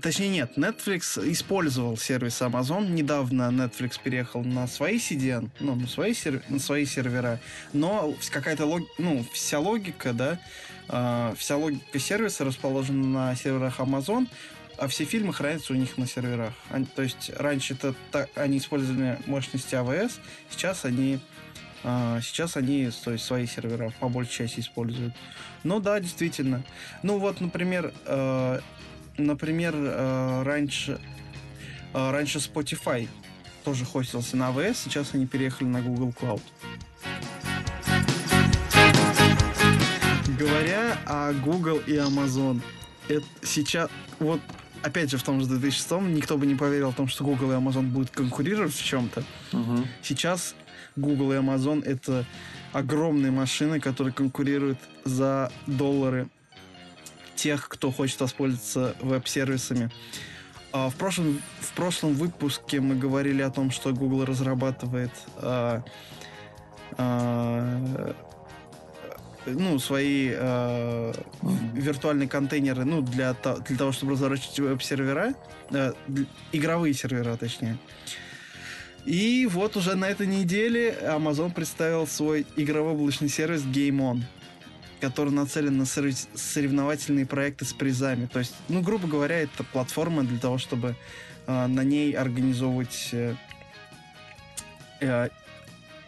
точнее, нет, Netflix использовал сервис Amazon. Недавно Netflix переехал на свои си ди эн, ну, на свои, серв... на свои сервера, но какая-то лог... ну, вся логика, да, uh, вся логика сервиса расположена на серверах Amazon, а все фильмы хранятся у них на серверах. Они, то есть раньше это, так, они использовали мощности эй ви эс, сейчас они... Сейчас они то есть, свои сервера по большей части используют. Ну да, действительно. Ну вот, например, э, например, э, раньше, э, раньше Spotify тоже хостился на эй ви эс, сейчас они переехали на Google Cloud. Говоря о Google и Amazon, это сейчас вот опять же в том же две тысячи шестом никто бы не поверил в том, что Google и Amazon будут конкурировать в чем-то. Угу. Сейчас Google и Amazon — это огромные машины, которые конкурируют за доллары тех, кто хочет воспользоваться веб-сервисами. В прошлом, в прошлом выпуске мы говорили о том, что Google разрабатывает а, а, ну, свои а, виртуальные контейнеры ну, для, для того, чтобы разворачивать веб-сервера, а, игровые сервера, точнее. И вот уже на этой неделе Amazon представил свой игровой облачный сервис Game On, который нацелен на соревновательные проекты с призами. То есть, ну, грубо говоря, это платформа для того, чтобы э, на ней организовывать э, э,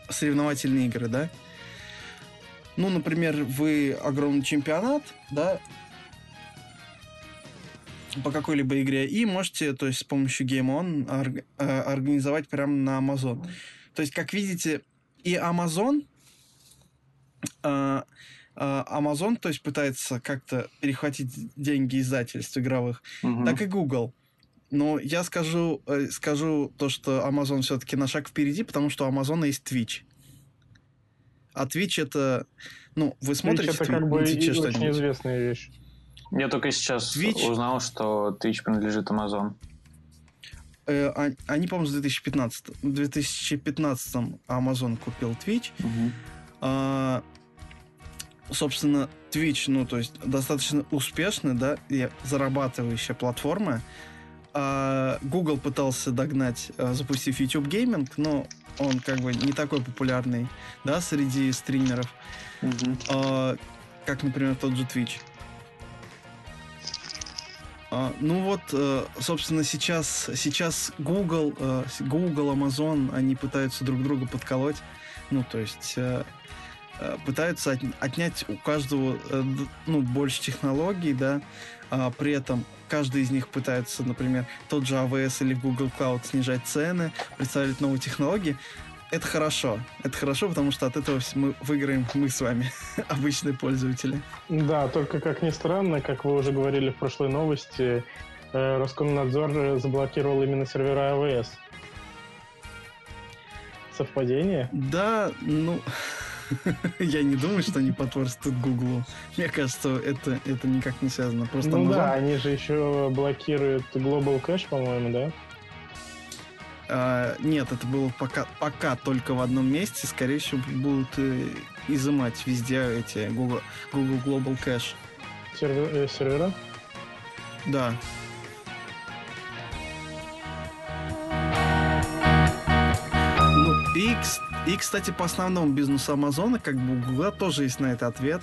соревновательные игры, да? Ну, например, вы огромный чемпионат, да, по какой-либо игре, и можете, то есть, с помощью Game On орг- организовать прямо на Amazon. То есть, как видите, и Amazon, э- Amazon, то есть, пытается как-то перехватить деньги издательств игровых, угу. так и Google. Но я скажу, скажу то, что Amazon все-таки на шаг впереди, потому что у Amazon есть Twitch. А Twitch это... Ну, вы смотрите... Twitch это как бы и очень известная вещь. Я только сейчас Twitch? узнал, что Twitch принадлежит Amazon. Э, они, по-моему, в две тысячи пятнадцатом Amazon купил Twitch. Угу. А, собственно, Twitch, ну, то есть, достаточно успешная, да, и зарабатывающая платформа. А Google пытался догнать, запустив YouTube Gaming, но он, как бы, не такой популярный, да, среди стримеров, угу. а, как, например, тот же Twitch. Ну вот, собственно, сейчас, сейчас Google, Google, Amazon, они пытаются друг друга подколоть. Ну, то есть, пытаются отнять у каждого, ну, больше технологий, да. При этом каждый из них пытается, например, тот же эй ви эс или Google Cloud снижать цены, представить новые технологии. Это хорошо. Это хорошо, потому что от этого мы выиграем мы с вами, обычные пользователи. Да, только, как ни странно, как вы уже говорили в прошлой новости, Роскомнадзор заблокировал именно сервера эй ви эс. Совпадение? Да, ну... Я не думаю, что они потворствуют Гуглу. Мне кажется, это, это никак не связано. Просто ну Amazon... да, они же еще блокируют Global Cache, по-моему, да? Uh, нет, это было пока, пока только в одном месте. Скорее всего, будут э, изымать везде эти Google, Google Global Cache. Сервер, э, сервера? Да. Ну, и, и, кстати, по основному бизнесу Амазона, как бы у Гугла тоже есть на это ответ.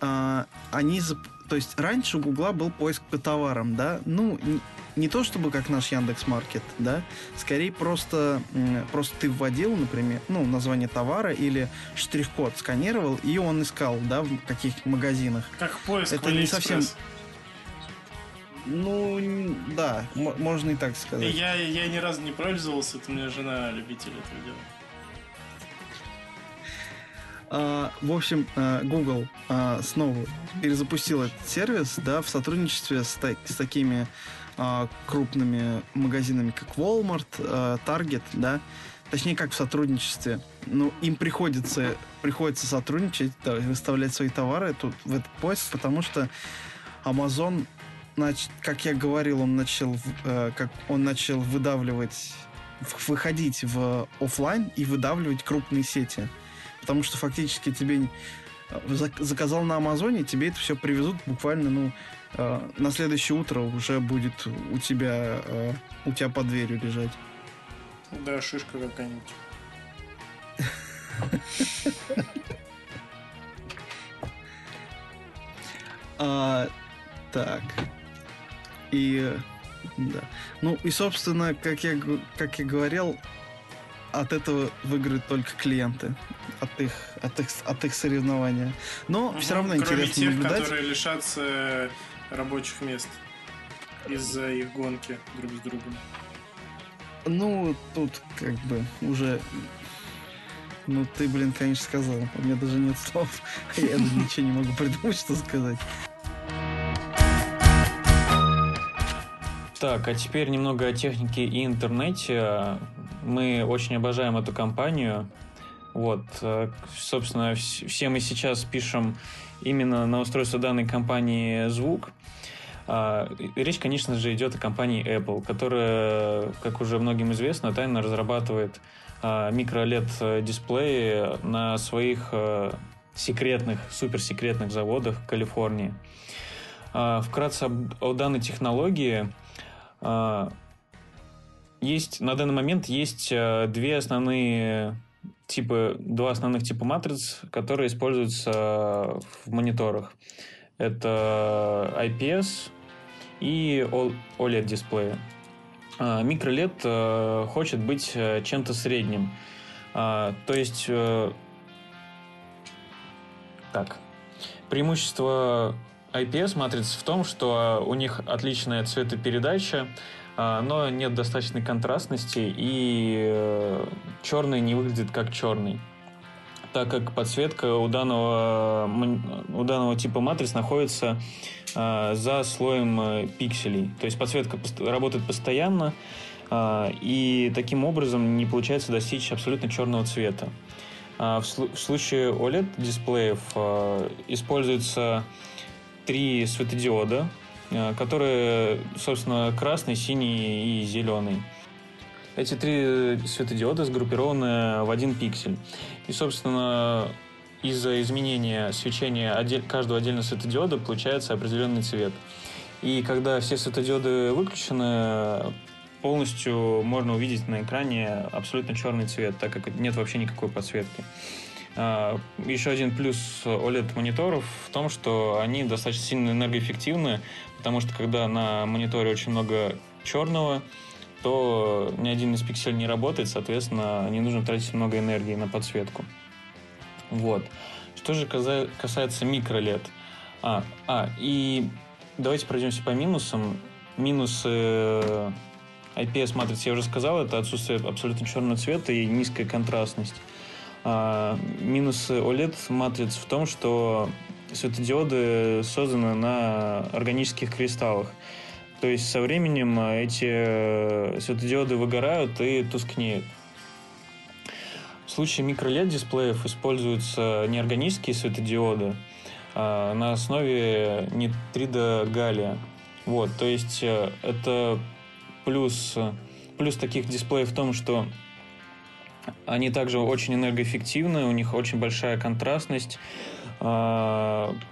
Uh, они, то есть раньше у Гугла был поиск по товарам, да? Ну... Не то чтобы как наш Яндекс.Маркет, да, скорее просто, просто ты вводил, например, ну, название товара или штрих-код сканировал, и он искал, да, в каких-то магазинах. Как поиск это не совсем. Ну, да, м- можно и так сказать. Я, я ни разу не пользовался, это у меня жена любитель этого дела. Uh, в общем, uh, Google uh, снова перезапустил этот сервис, да, в сотрудничестве с, та- с такими uh, крупными магазинами, как Walmart, uh, Target, да, точнее, как в сотрудничестве. Ну, им приходится, приходится сотрудничать, да, выставлять свои товары тут в этот поиск, потому что Amazon, нач- как я говорил, он начал, uh, как он начал выдавливать, выходить в офлайн и выдавливать крупные сети. потому что фактически тебе заказал на Амазоне, тебе это все привезут буквально, ну, э, на следующее утро уже будет у тебя, э, у тебя под дверью лежать. Да, шишка какая-нибудь. А, так. И да. Ну и собственно, как я, как я говорил, от этого выиграют только клиенты, от их, от их, от их соревнования. Но угу, все равно интересно тех, наблюдать. Кроме тех, которые лишатся рабочих мест из-за их гонки друг с другом. Ну, тут как бы уже... Ну, ты, блин, конечно, сказал. У меня даже нет слов. Я даже ничего не могу придумать, что сказать. Так, а теперь немного о технике и интернете. Мы очень обожаем эту компанию. Вот, собственно, все мы сейчас пишем именно на устройство данной компании звук. Речь, конечно же, идет о компании Apple, которая, как уже многим известно, тайно разрабатывает MicroLED дисплеи на своих секретных, суперсекретных заводах в Калифорнии. Вкратце о данной технологии. Есть, на данный момент есть две основные типа, два основных типа матриц, которые используются в мониторах. Это ай пи эс и о лед-дисплеи. MicroLED хочет быть чем-то средним. То есть... Так. Преимущество ай пи эс матриц в том, что у них отличная цветопередача, но нет достаточной контрастности, и черный не выглядит как черный, так как подсветка у данного, у данного типа матриц находится э, за слоем э, пикселей. То есть подсветка пост- работает постоянно, э, и таким образом не получается достичь абсолютно черного цвета. Э, в, сл- в случае о лед-дисплеев э, используются три светодиода, э, которые, собственно, красный, синий и зеленый. Эти три светодиода сгруппированы в один пиксель. И, собственно, из-за изменения свечения отдель... каждого отдельного светодиода получается определенный цвет. И когда все светодиоды выключены, полностью можно увидеть на экране абсолютно черный цвет, так как нет вообще никакой подсветки. Еще один плюс о лед-мониторов в том, что они достаточно сильно энергоэффективны, потому что когда на мониторе очень много черного, то ни один из пикселей не работает, соответственно, не нужно тратить много энергии на подсветку. Вот. Что же касается микролед. А, а, и давайте пройдемся по минусам. Минусы ай пи эс матриц, я уже сказал, это отсутствие абсолютно черного цвета и низкая контрастность. А, минусы о лед матриц в том, что светодиоды созданы на органических кристаллах. То есть со временем эти светодиоды выгорают и тускнеют. В случае микролед-дисплеев используются неорганические светодиоды а, на основе нитрида галлия. Вот, то есть это плюс, плюс таких дисплеев в том, что они также очень энергоэффективны, у них очень большая контрастность.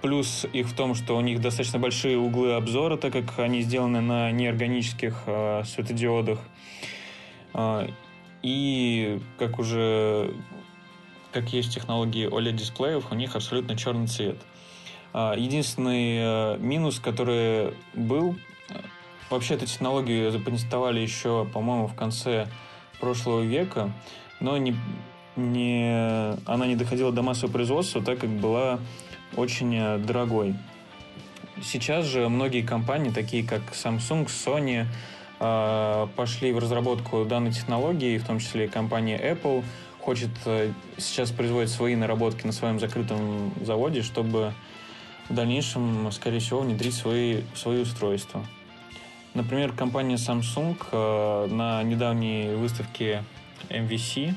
Плюс их в том, что у них достаточно большие углы обзора, так как они сделаны на неорганических э, светодиодах. Э, и как уже как есть технологии о лед-дисплеев, у них абсолютно черный цвет. Э, единственный э, минус, который был, вообще эту технологию запатентовали еще, по-моему, в конце прошлого века, но не... Не, она не доходила до массового производства, так как была очень дорогой. Сейчас же многие компании, такие как Samsung, Sony, э, пошли в разработку данной технологии, в том числе компания Apple хочет э, сейчас производить свои наработки на своем закрытом заводе, чтобы в дальнейшем, скорее всего, внедрить свои, свои устройства. Например, компания Samsung э, на недавней выставке эм ви си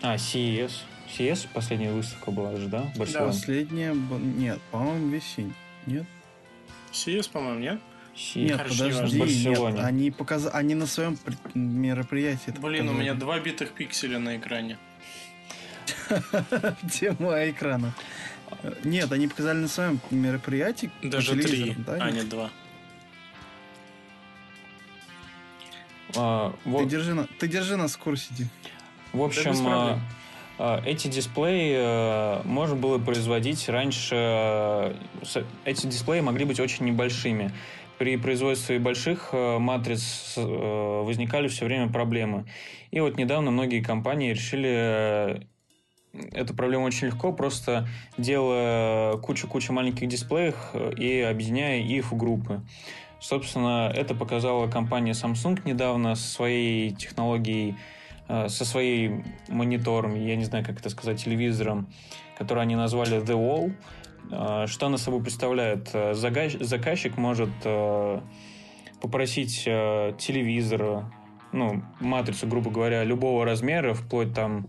А, си и эс. си и эс последняя выставка была же, да? Да, последняя... Нет, по-моему, весенняя. Нет? си и эс, по-моему, нет? си и эс. Нет, Хорошо, подожди, нет. Они, показ... Они на своем мероприятии... Блин, показали. У меня два битых пикселя на экране. Тема экрана. Нет, они показали на своем мероприятии. Даже три, а не два. Ты держи нас в курсе. В общем, эти дисплеи можно было производить раньше. Эти дисплеи могли быть очень небольшими. При производстве больших матриц возникали все время проблемы. И вот недавно многие компании решили эту проблему очень легко, просто делая кучу-кучу маленьких дисплеев и объединяя их в группы. Собственно, это показала компания Samsung недавно со своей технологией, со своим монитором, я не знаю, как это сказать, телевизором, который они назвали The Wall. Что она собой представляет? Заказчик может попросить телевизор, ну, матрицу, грубо говоря, любого размера, вплоть там,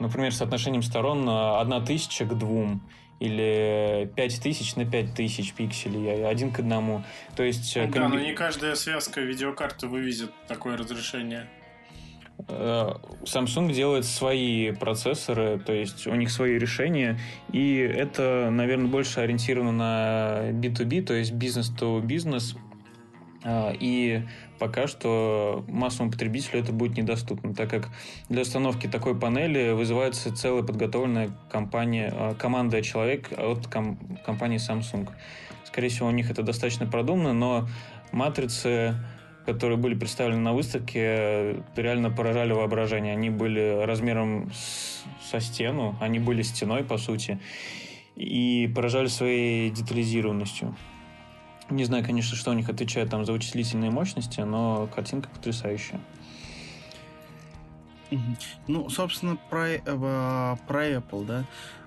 например, с соотношением сторон одна тысяча к двум или пять тысяч на пять тысяч пикселей, один к одному. То есть, да, коммуни... но не каждая связка видеокарты вывезет такое разрешение. Samsung делает свои процессоры, то есть у них свои решения, и это, наверное, больше ориентировано на би ту би, то есть бизнес-то-бизнес, и пока что массовому потребителю это будет недоступно, так как для установки такой панели вызывается целая подготовленная компания, команда человек от компании Samsung. Скорее всего, у них это достаточно продумано, но матрицы, которые были представлены на выставке, реально поражали воображение. Они были размером с, со стену, они были стеной, по сути, и поражали своей детализированностью. Не знаю, конечно, что у них отвечает там за вычислительные мощности, но картинка потрясающая. Ну, собственно, про, про Apple,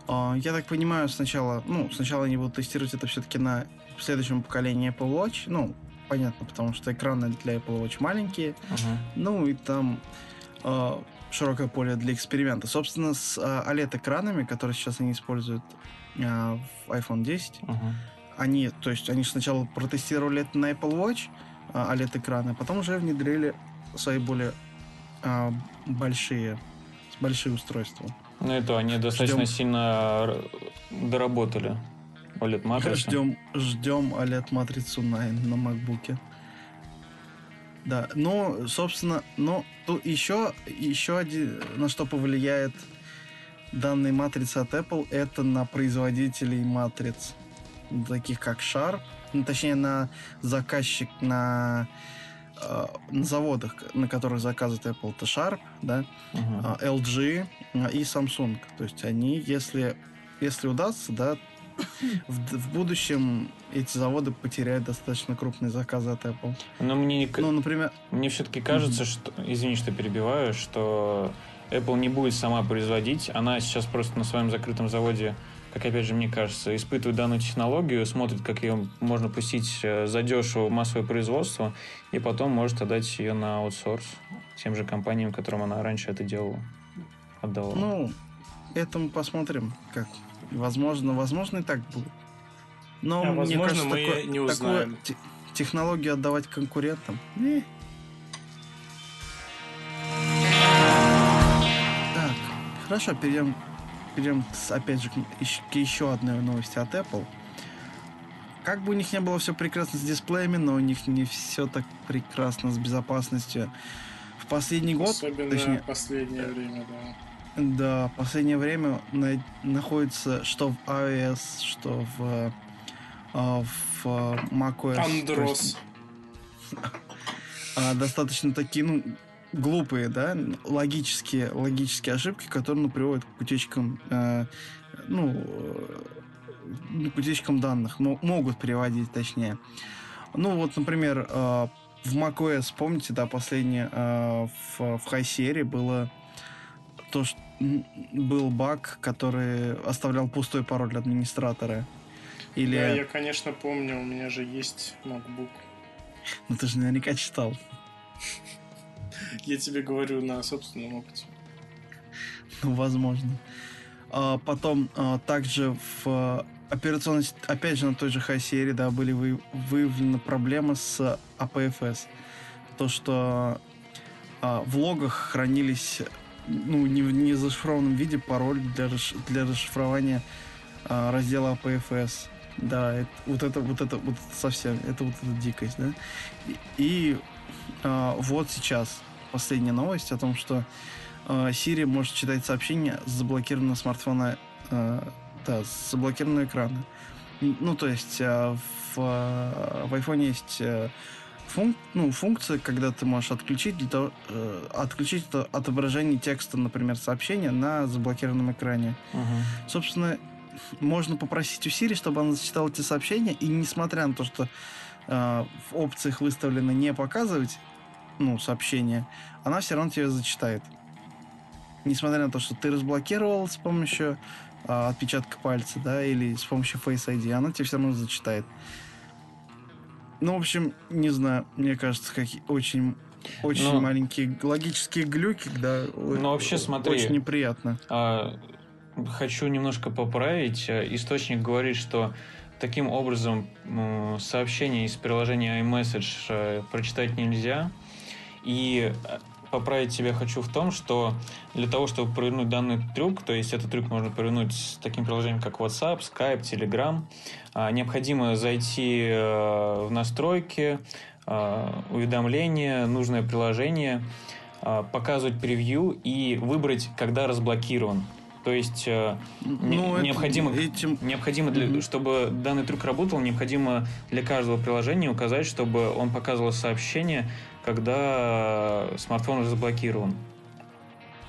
да. Я так понимаю, сначала, ну, сначала они будут тестировать это все-таки на следующем поколении Apple Watch, ну, понятно, потому что экраны для Apple Watch маленькие, uh-huh. ну и там э, широкое поле для эксперимента. Собственно, с э, о лед-экранами, которые сейчас они используют э, в айфон десять, uh-huh. они, то есть, они сначала протестировали это на Apple Watch, э, о лед-экраны, а потом уже внедрили свои более э, большие, большие устройства. Ну это они достаточно Ждем... сильно доработали. Ждем, ждем о лед-матрицу на, на MacBook'е. Да, ну, собственно, но тут еще, еще один, на что повлияет данные матрицы от Apple, это на производителей матриц, таких как Sharp, ну, точнее, на заказчик, на, э, на заводах, на которых заказывает Apple, это Sharp, да, uh-huh. эл джи и Samsung. То есть они, если, если удастся, да, В, в будущем эти заводы потеряют достаточно крупные заказы от Apple. Но мне, ну, например... мне все-таки кажется, mm-hmm. что... Извини, что перебиваю, что Apple не будет сама производить. Она сейчас просто на своем закрытом заводе, как опять же мне кажется, испытывает данную технологию, смотрит, как ее можно пустить задешево в массовое производство, и потом может отдать ее на аутсорс тем же компаниям, которым она раньше это делала. Отдавала. Ну, это мы посмотрим, как... Возможно, возможно и так будет. Но а мне возможно, кажется, мы такое, не узнаем. Такую технологию отдавать конкурентам. И... Так, хорошо, перейдем, перейдем опять же к еще одной новости от Apple. Как бы у них не было все прекрасно с дисплеями, но у них не все так прекрасно с безопасностью. В последний год... Особенно точнее, в последнее время, да. Да, в последнее время на, находится что в iOS, что в, в, в macOS. Андрос. Достаточно такие, ну, глупые, да, логические, логические ошибки, которые, ну, приводят к утечкам, э, ну, к утечкам данных, м- могут приводить, точнее. Ну, вот, например, э, в macOS, помните, да, последнее, э, в, в High-серии было... то, что был баг, который оставлял пустой пароль администратора. Или... Да, я, конечно, помню, у меня же есть MacBook. Ну ты же наверняка читал. Я тебе говорю на собственном опыте. Ну, возможно. А потом а, также в операционной... Опять же, на той же High-серии, да, были вы... выявлены проблемы с эй пи эф эс. То, что а, в логах хранились ну, не, не зашифрованном виде пароль для, для расшифрования а, раздела эй пи эф эс. Да, это, вот это вот это вот совсем, это вот эта дикость, да. И, и а, вот сейчас последняя новость о том, что а, Siri может читать сообщения с заблокированного смартфона, а, да, с заблокированного экрана. Ну, то есть а, в, а, в iPhone есть а, функ, ну, функция, когда ты можешь отключить, для того, э, отключить отображение текста, например, сообщения на заблокированном экране. Uh-huh. Собственно, можно попросить у Siri, чтобы она зачитала эти сообщения, и несмотря на то, что э, в опциях выставлено не показывать, ну, сообщения, она все равно тебе зачитает. Несмотря на то, что ты разблокировал с помощью э, отпечатка пальца, да, или с помощью Face ай ди, она тебе все равно зачитает. Ну, в общем, не знаю, мне кажется, какие очень, очень ну, маленькие логические глюки, да, ну, вообще, смотри, очень неприятно. А, хочу немножко поправить. Источник говорит, что таким образом сообщение из приложения iMessage прочитать нельзя. И поправить тебя хочу в том, что для того, чтобы провернуть данный трюк, то есть этот трюк можно провернуть с таким приложением, как WhatsApp, Skype, Telegram, необходимо зайти в настройки, уведомления, нужное приложение, показывать превью и выбрать, когда разблокирован. То есть ну, не, это, необходимо, этим... необходимо для, mm-hmm. чтобы данный трюк работал, необходимо для каждого приложения указать, чтобы он показывал сообщение, когда смартфон заблокирован.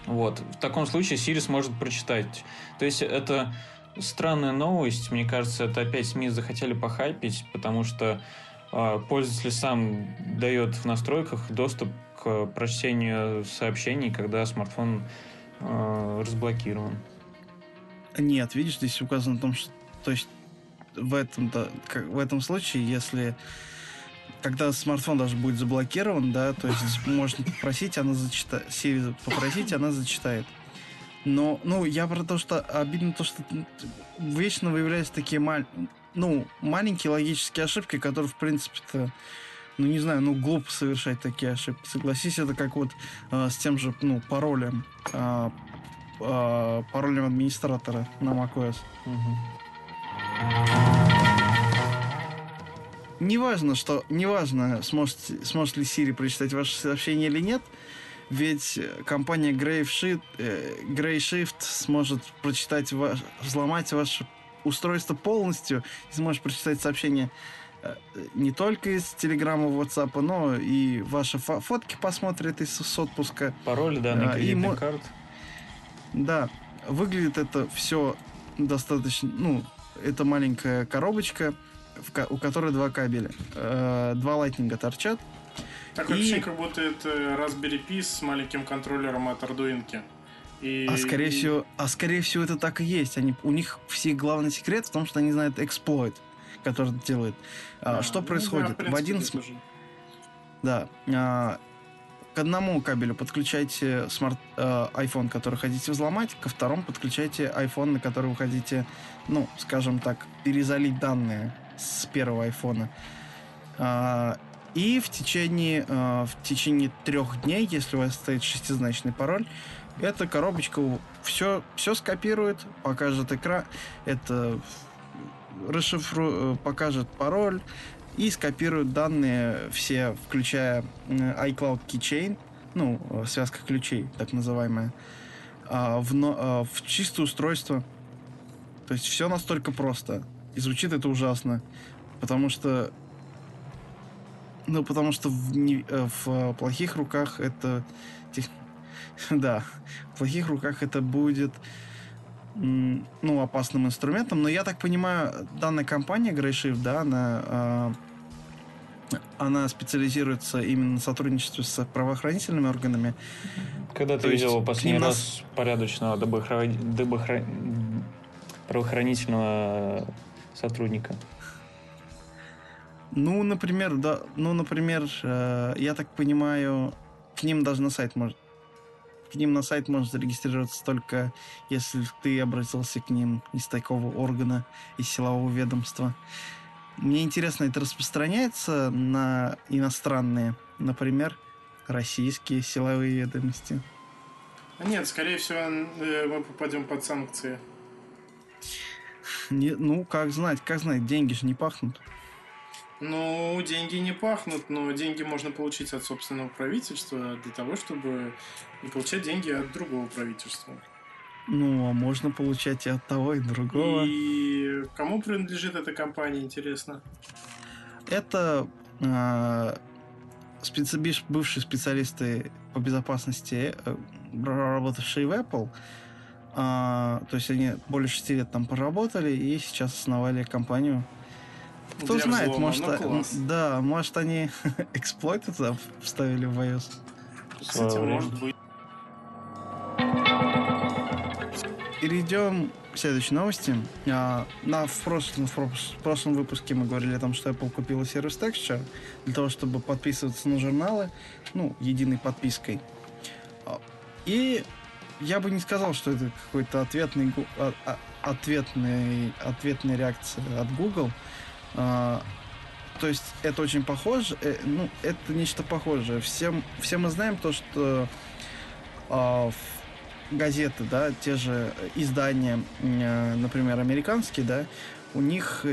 Вот. В таком случае Siri сможет прочитать. То есть это странная новость. Мне кажется, это опять СМИ захотели похайпить, потому что э, пользователь сам дает в настройках доступ к прочтению сообщений, когда смартфон разблокирован. Нет, видишь, здесь указано о том, что то есть в этом, да, в этом случае, если когда смартфон даже будет заблокирован, да, то есть можно попросить, она зачитает, Siri попросить, она зачитает. Но, ну, я про то, что обидно то, что вечно выявляются такие маль... ну, маленькие логические ошибки, которые, в принципе-то, ну, не знаю, ну, глупо совершать такие ошибки. Согласись, это как вот э, с тем же, ну, паролем. Э, э, паролем администратора на macOS. Угу. Неважно, что... Неважно, сможет, сможет ли Siri прочитать ваше сообщение или нет, ведь компания Grayshift, э, Grayshift сможет прочитать ваш... взломать ваше устройство полностью и сможет прочитать сообщение не только из Телеграма, WhatsApp, но и ваши фо- фотки посмотрят из с отпуска. Пароль, данные кредитных мо- карт. Да, выглядит это все достаточно... Ну, это маленькая коробочка, в ко- у которой два кабеля. Э- два лайтнинга торчат. Такой и... как работает Raspberry Pi с маленьким контроллером от Ардуинки. И... А, скорее всего, а скорее всего это так и есть. Они, у них все главный секрет в том, что они знают эксплойт, который делает. А, что ну, происходит? Да, в, принципе, в один см... да. А, к одному кабелю подключайте смарт... а, iPhone, который хотите взломать, ко второму подключайте iPhone, на который вы хотите, ну, скажем так, перезалить данные с первого iPhone. А, и в течение, а, в течение трех дней, если у вас стоит шестизначный пароль, эта коробочка все, все скопирует, покажет экран. Это... расшифру... покажет пароль и скопирует данные все, включая iCloud Keychain, ну, связка ключей, так называемая, в, но... в чистое устройство. То есть все настолько просто. И звучит это ужасно. Потому что... Ну, потому что в, не... в плохих руках это... Тех... Да, в плохих руках это будет... ну, опасным инструментом. Но я так понимаю, данная компания Grayshift, да, она, э, она специализируется именно на сотрудничестве с правоохранительными органами. Когда ты видел последний раз нас... порядочного добохра... Добохра... правоохранительного сотрудника? Ну, например, да, ну, например, э, я так понимаю, к ним даже на сайт может К ним на сайт можно зарегистрироваться только если ты обратился к ним из такого органа, из силового ведомства. Мне интересно, это распространяется на иностранные, например, российские силовые ведомости? Нет, скорее всего, мы попадем под санкции. Не, ну, как знать, как знать, деньги же не пахнут. Ну, деньги не пахнут, но деньги можно получить от собственного правительства для того, чтобы не получать деньги от другого правительства. Ну, а можно получать и от того, и другого. И кому принадлежит эта компания, интересно? Это э, специ... бывшие специалисты по безопасности, работавшие в Apple. Э, то есть они более шести лет там поработали и сейчас основали компанию. Кто для знает, взлома, может, ну, да, может они эксплойты вставили в iOS. Кстати, может быть. Перейдем к следующей новости. А, на, в, прошлом, в прошлом выпуске мы говорили о том, что Apple купила сервис Texture для того, чтобы подписываться на журналы, ну, единой подпиской. И я бы не сказал, что это какой-то ответный, ответный, ответная реакция от Google. А, то есть это очень похоже, ну, это нечто похожее. Все, все мы знаем то, что а, в газеты, да, те же издания, например, американские, да, у них,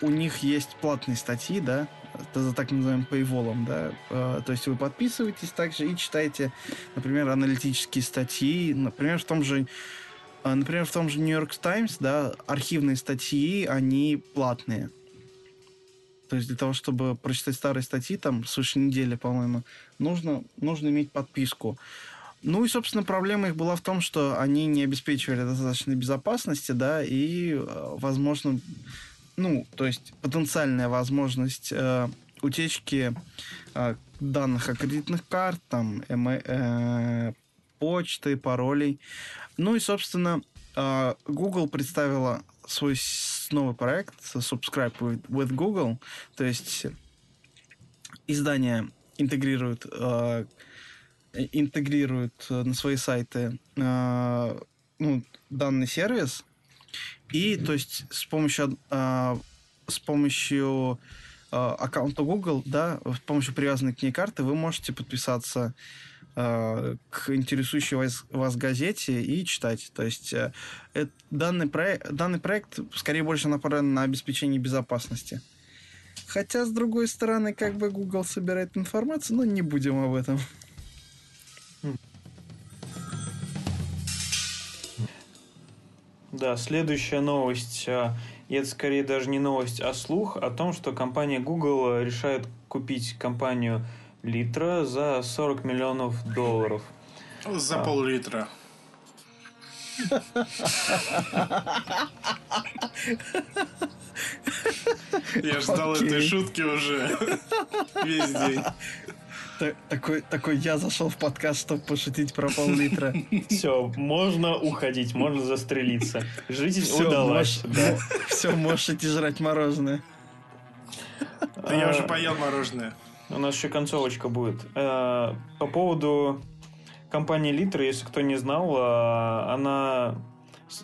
у них есть платные статьи, да, за так называемым paywall, да, то есть вы подписываетесь также и читаете, например, аналитические статьи, например, в том же, например, в том же New York Times, да, архивные статьи, они платные. То есть для того, чтобы прочитать старые статьи, там, свыше недели, по-моему, нужно, нужно иметь подписку. Ну и, собственно, проблема их была в том, что они не обеспечивали достаточной безопасности, да, и, возможно, ну, то есть потенциальная возможность э, утечки э, данных о кредитных карт, там, эме- э, почты, паролей. Ну и, собственно, э, Google представила свой новый проект Subscribe with Google, то есть издание интегрирует... Э, интегрируют на свои сайты э, ну, данный сервис. И то есть с помощью, э, с помощью э, аккаунта Google, да, с помощью привязанной к ней карты вы можете подписаться э, к интересующей вас, вас газете и читать. То есть э, это, данный, проект, данный проект скорее больше направлен на обеспечение безопасности. Хотя, с другой стороны, как бы Google собирает информацию, но не будем об этом. Да, следующая новость, и это скорее даже не новость, а слух о том, что компания Google решает купить компанию Lytro за сорок миллионов долларов. За а. пол-литра. Я ждал этой шутки уже весь день. Такой, такой, я зашел в подкаст, чтобы пошутить про пол-литра. Все, можно уходить, можно застрелиться. Жизнь все, удалась. Можешь, да. Все, можешь идти жрать мороженое. Да я уже поел мороженое. У нас еще концовочка будет. По поводу компании Lytro, если кто не знал, она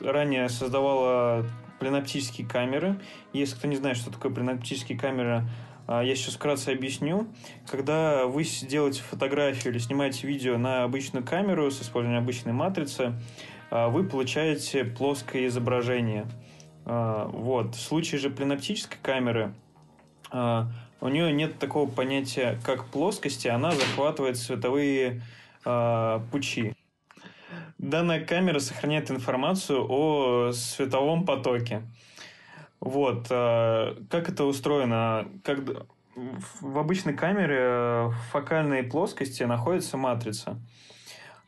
ранее создавала пленоптические камеры. Если кто не знает, что такое пленоптические камеры, я сейчас вкратце объясню. Когда вы делаете фотографию или снимаете видео на обычную камеру с использованием обычной матрицы, вы получаете плоское изображение. Вот. В случае же пленоптической камеры у нее нет такого понятия, как плоскости, она захватывает световые пучи. Данная камера сохраняет информацию о световом потоке. Вот, как это устроено? Как... В обычной камере в фокальной плоскости находится матрица.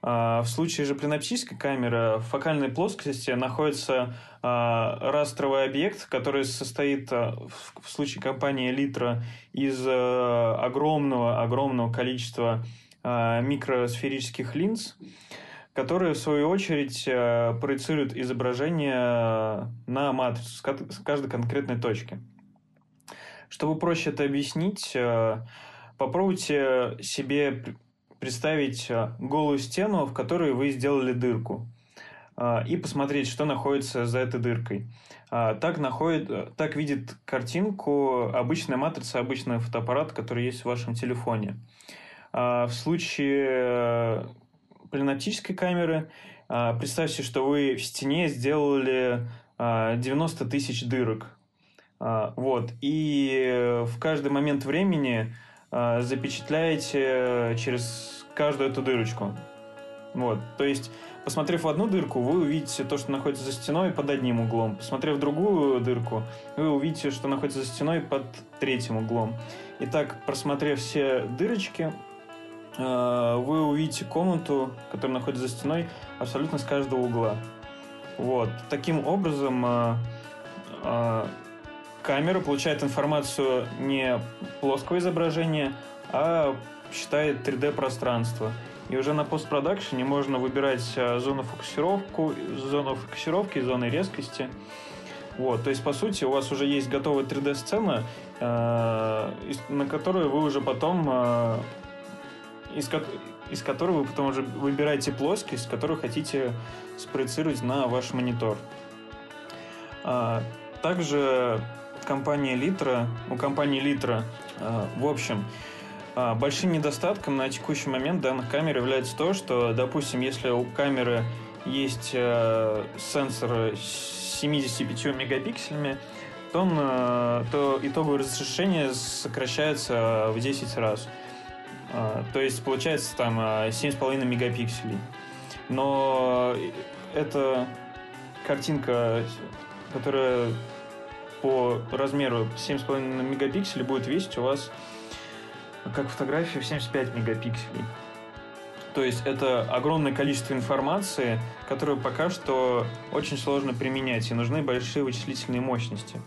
В случае же пленоптической камеры в фокальной плоскости находится растровый объект, который состоит в случае компании Lytro из огромного-огромного количества микросферических линз, которые, в свою очередь, проецируют изображение на матрицу с каждой конкретной точки. Чтобы проще это объяснить, попробуйте себе представить голую стену, в которой вы сделали дырку, и посмотреть, что находится за этой дыркой. Так, находит, так видит картинку обычная матрица, обычный фотоаппарат, который есть в вашем телефоне. В случае паноптической камеры. Представьте, что вы в стене сделали девяносто тысяч дырок. Вот. И в каждый момент времени запечатляете через каждую эту дырочку. Вот. То есть, посмотрев в одну дырку, вы увидите то, что находится за стеной под одним углом. Посмотрев в другую дырку, вы увидите, что находится за стеной под третьим углом. Итак, просмотрев все дырочки, вы увидите комнату, которая находится за стеной, абсолютно с каждого угла. Вот. Таким образом, камера получает информацию не плоского изображения, а считает три дэ-пространство. И уже на постпродакшене можно выбирать зону фокусировку, зону фокусировки и зоны резкости. Вот. То есть, по сути, у вас уже есть готовая три дэ-сцена, на которую вы уже потом... Из, ко- из которой вы потом уже выбираете плоскость, которую хотите спроецировать на ваш монитор. А, также компания Lytro, у компании Lytro, а, в общем, а, большим недостатком на текущий момент данных камер является то, что, допустим, если у камеры есть а, сенсор с семьюдесятью пятью мегапикселями, то, он, а, то итоговое разрешение сокращается в десять раз. То есть получается там семь с половиной мегапикселей. Но эта картинка, которая по размеру семь с половиной мегапикселей, будет весить у вас как фотографию в семьдесят пять мегапикселей. То есть это огромное количество информации, которую пока что очень сложно применять, и нужны большие вычислительные мощности.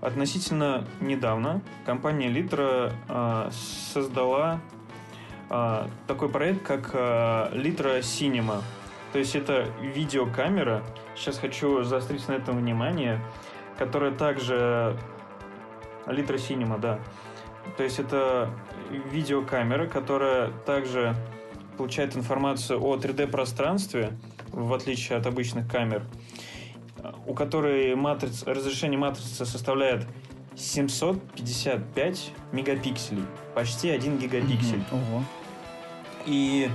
Относительно недавно компания Lytro э, создала э, такой проект, как э, Lytro Cinema. То есть это видеокамера, сейчас хочу заострить на этом внимание, которая также... Lytro Cinema, да. То есть это видеокамера, которая также получает информацию о три дэ-пространстве, в отличие от обычных камер, у которой матрица, разрешение матрицы составляет семьсот пятьдесят пять мегапикселей, почти один гигапиксель. Mm-hmm. И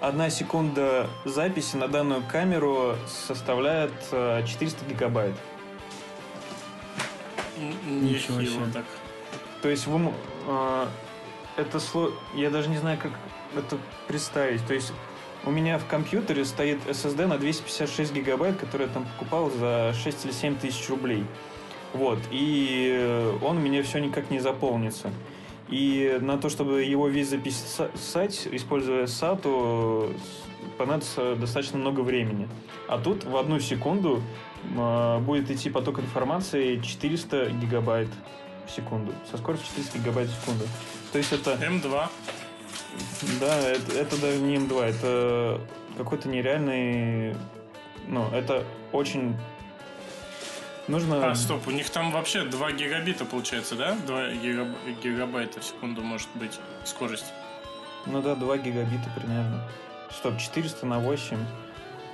одна секунда записи на данную камеру составляет четыреста гигабайт. Ничего себе. Так. То есть вы, э, это сло... я даже не знаю, как это представить. То есть у меня в компьютере стоит эс эс ди на двести пятьдесят шесть гигабайт, который я там покупал за шесть или семь тысяч рублей. Вот. И он у меня все никак не заполнится. И на то, чтобы его весь записать, используя сату, понадобится достаточно много времени. А тут в одну секунду будет идти поток информации четыреста гигабайт в секунду. Со скоростью четыреста гигабайт в секунду. То есть это... эм два. Да, это, это даже не эм два, это какой-то нереальный... Ну, это очень... Нужно... А, стоп, у них там вообще два гигабита получается, да? два гигабайта в секунду может быть скорость. Ну да, два гигабита примерно. Стоп, четыреста на восемь.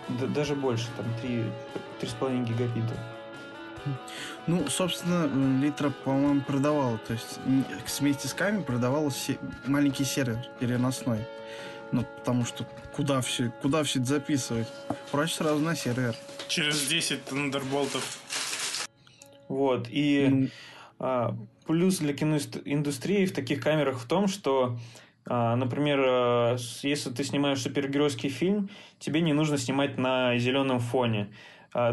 Да, даже больше, там три, три с половиной гигабита. Ну, собственно, Lytro, по-моему, продавала, то есть вместе с камерой продавала се- маленький сервер переносной. Ну, потому что куда все, куда все это записывать? Проще сразу на сервер. Через десять тандерболтов. Вот, и ну... а, плюс для киноиндустрии в таких камерах в том, что, а, например, а, если ты снимаешь супергеройский фильм, тебе не нужно снимать на зеленом фоне.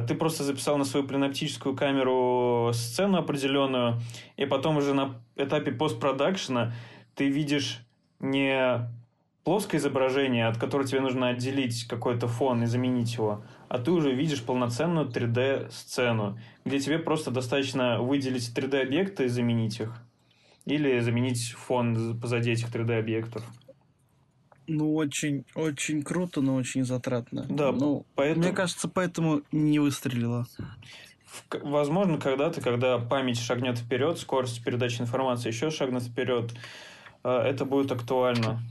Ты просто записал на свою пленоптическую камеру сцену определенную, и потом уже на этапе постпродакшена ты видишь не плоское изображение, от которого тебе нужно отделить какой-то фон и заменить его, а ты уже видишь полноценную три дэ-сцену, где тебе просто достаточно выделить три дэ-объекты и заменить их. Или заменить фон позади этих три дэ-объектов. Ну, очень, очень круто, но очень затратно. Да, ну, поэтому... Мне кажется, поэтому не выстрелило. Возможно, когда-то, когда память шагнет вперед, скорость передачи информации еще шагнет вперед, это будет актуально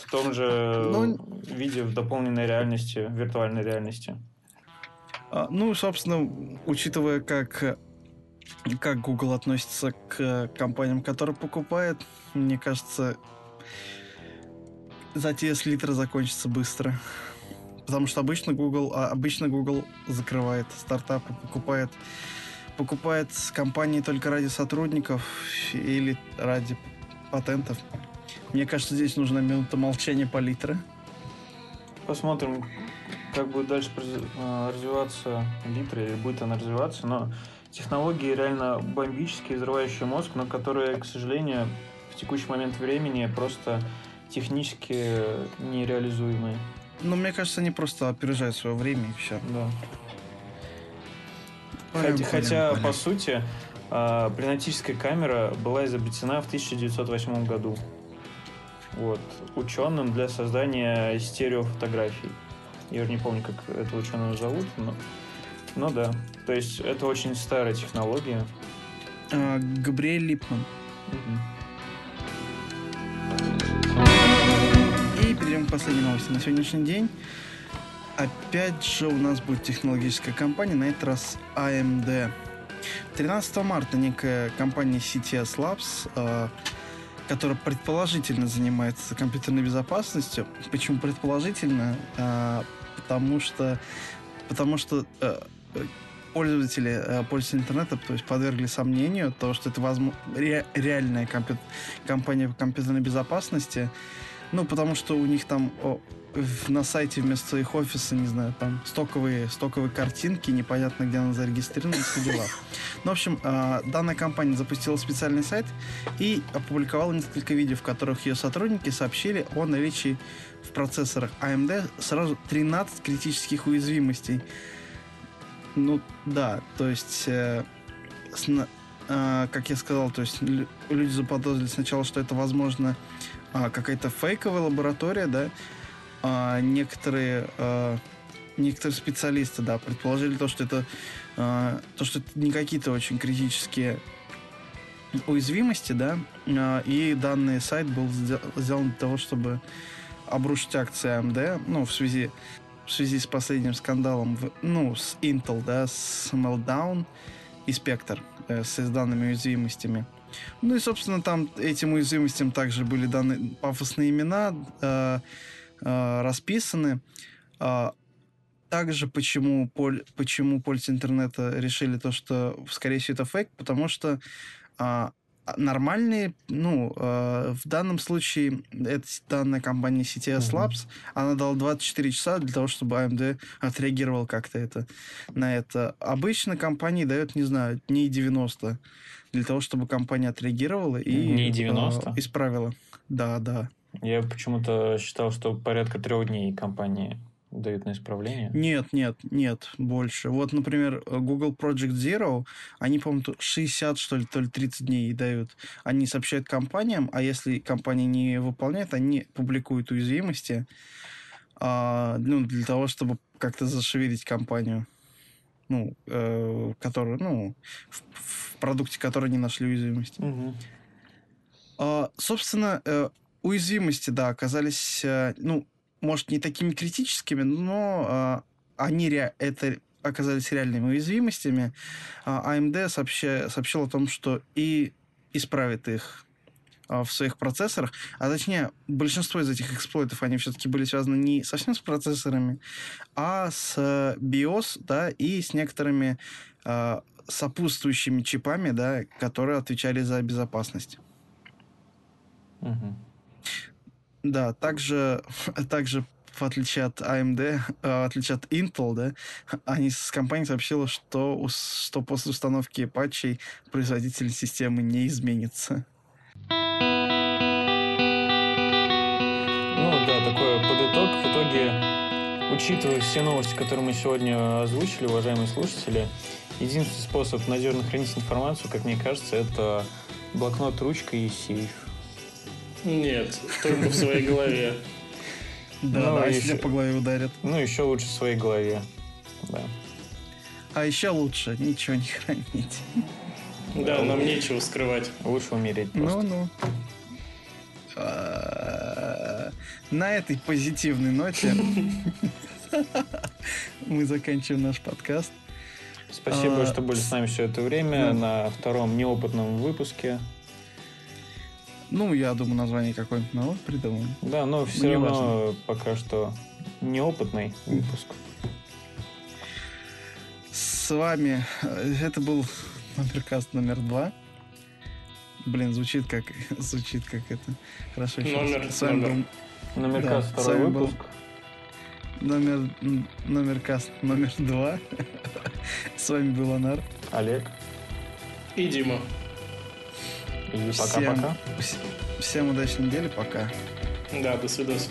в том же но... виде, в дополненной реальности, в виртуальной реальности. Ну, собственно, учитывая, как... как Google относится к компаниям, которые покупает, мне кажется... затея с Lytro закончится быстро. Потому что обычно Google, обычно Google закрывает стартапы, покупает, покупает компании только ради сотрудников или ради патентов. Мне кажется, здесь нужна минута молчания по Lytro. Посмотрим, как будет дальше развиваться Lytro, или будет она развиваться. Но технологии реально бомбические, взрывающие мозг, но которые, к сожалению, в текущий момент времени просто технически нереализуемые. Ну, мне кажется, они просто опережают свое время и все. Да. Парим, хотя, парим, хотя парим. По сути, э, бриллиантическая камера была изобретена в тысяча девятьсот восьмом году. Вот. Ученым для создания стереофотографий. Я уже не помню, как этого ученого зовут, но... Ну да. То есть, это очень старая технология. А, Габриэль Липман. Угу. Перейдем к последней новости на сегодняшний день. Опять же у нас будет технологическая компания, на этот раз эй эм ди. тринадцатого марта некая компания си ти эс Labs, э, которая предположительно занимается компьютерной безопасностью. Почему предположительно? Э, потому что, потому что э, пользователи, э, пользователи интернета, то есть, подвергли сомнению то, что это возможно, ре, реальная компью- компания по компьютерной безопасности. Ну, потому что у них там о, на сайте вместо их офиса, не знаю, там стоковые, стоковые картинки, непонятно, где она зарегистрирована, все дела. Ну, в общем, э, данная компания запустила специальный сайт и опубликовала несколько видео, в которых ее сотрудники сообщили о наличии в процессорах эй эм ди сразу тринадцати критических уязвимостей. Ну, да, то есть... Э, сна, э, как я сказал, то есть лю- люди заподозрили сначала, что это, возможно... А, какая-то фейковая лаборатория, да. А, некоторые, а, некоторые специалисты, да, предположили то, что это, а, то, что это не какие-то очень критические уязвимости, да. А, и данный сайт был сделан для того, чтобы обрушить акции эй эм ди, ну, в связи, в связи с последним скандалом, в, ну, с Intel, да, с Meltdown и Spectre, э, с, с данными уязвимостями. Ну и, собственно, там этим уязвимостям также были даны пафосные имена, э, э, расписаны. Э, также почему, поль, почему пользователи интернета решили то, что, скорее всего, это фейк, потому что э, нормальные, ну, э, в данном случае, эта данная компания си ти эс Labs, mm-hmm. она дала двадцать четыре часа для того, чтобы эй эм ди отреагировал как-то это, на это. Обычно компании дают, не знаю, дней девяносто для того, чтобы компания отреагировала и не девяносто? Э, исправила. Да, да. Я почему-то считал, что порядка трех дней компании дают на исправление. Нет, нет, нет, больше. Вот, например, Google Project Zero, они, по-моему, шестьдесят, что ли, то ли тридцать дней дают. Они сообщают компаниям, а если компания не выполняет, они публикуют уязвимости, э, ну, для того, чтобы как-то зашевелить компанию. Ну, э, который, ну, в, в продукте, который не нашли уязвимости. Угу. Э, собственно, э, уязвимости, да, оказались, э, ну, может, не такими критическими, но э, они ре- это оказались реальными уязвимостями. А эй эм ди сообща- сообщил о том, что и исправит их в своих процессорах, а точнее большинство из этих эксплойтов, они все-таки были связаны не совсем с процессорами, а с биос, да, и с некоторыми э, сопутствующими чипами, да, которые отвечали за безопасность. Угу. Да, также, также в отличие от эй эм ди, в отличие от Intel, да, они с компанией сообщили, что, что после установки патчей производительность системы не изменится. Ну да, такой подыток. В итоге, учитывая все новости, которые мы сегодня озвучили, уважаемые слушатели, единственный способ надежно хранить информацию, как мне кажется, это блокнот, ручка и сейф. Нет, только в своей голове. Да, если по голове ударят. Ну, еще лучше в своей голове. А еще лучше ничего не хранить. Да, нам нечего скрывать. Лучше умереть просто. Ну-ну. На этой позитивной ноте мы заканчиваем наш подкаст. Спасибо, что были с нами все это время на втором неопытном выпуске. Ну, я думаю, название какое-нибудь новое придумаем. Да, но все мне равно важно. Пока что неопытный выпуск. С вами это был Номеркаст номер два. Блин, звучит как звучит как это. Хорошо, номер, с вами номер. Был... Номеркаст, да, второй выпуск. Был... Номер... Номеркаст номер два. С вами был Анар, Олег и Дима. И пока-пока. Всем, всем удачной недели, пока. Да, до свидос.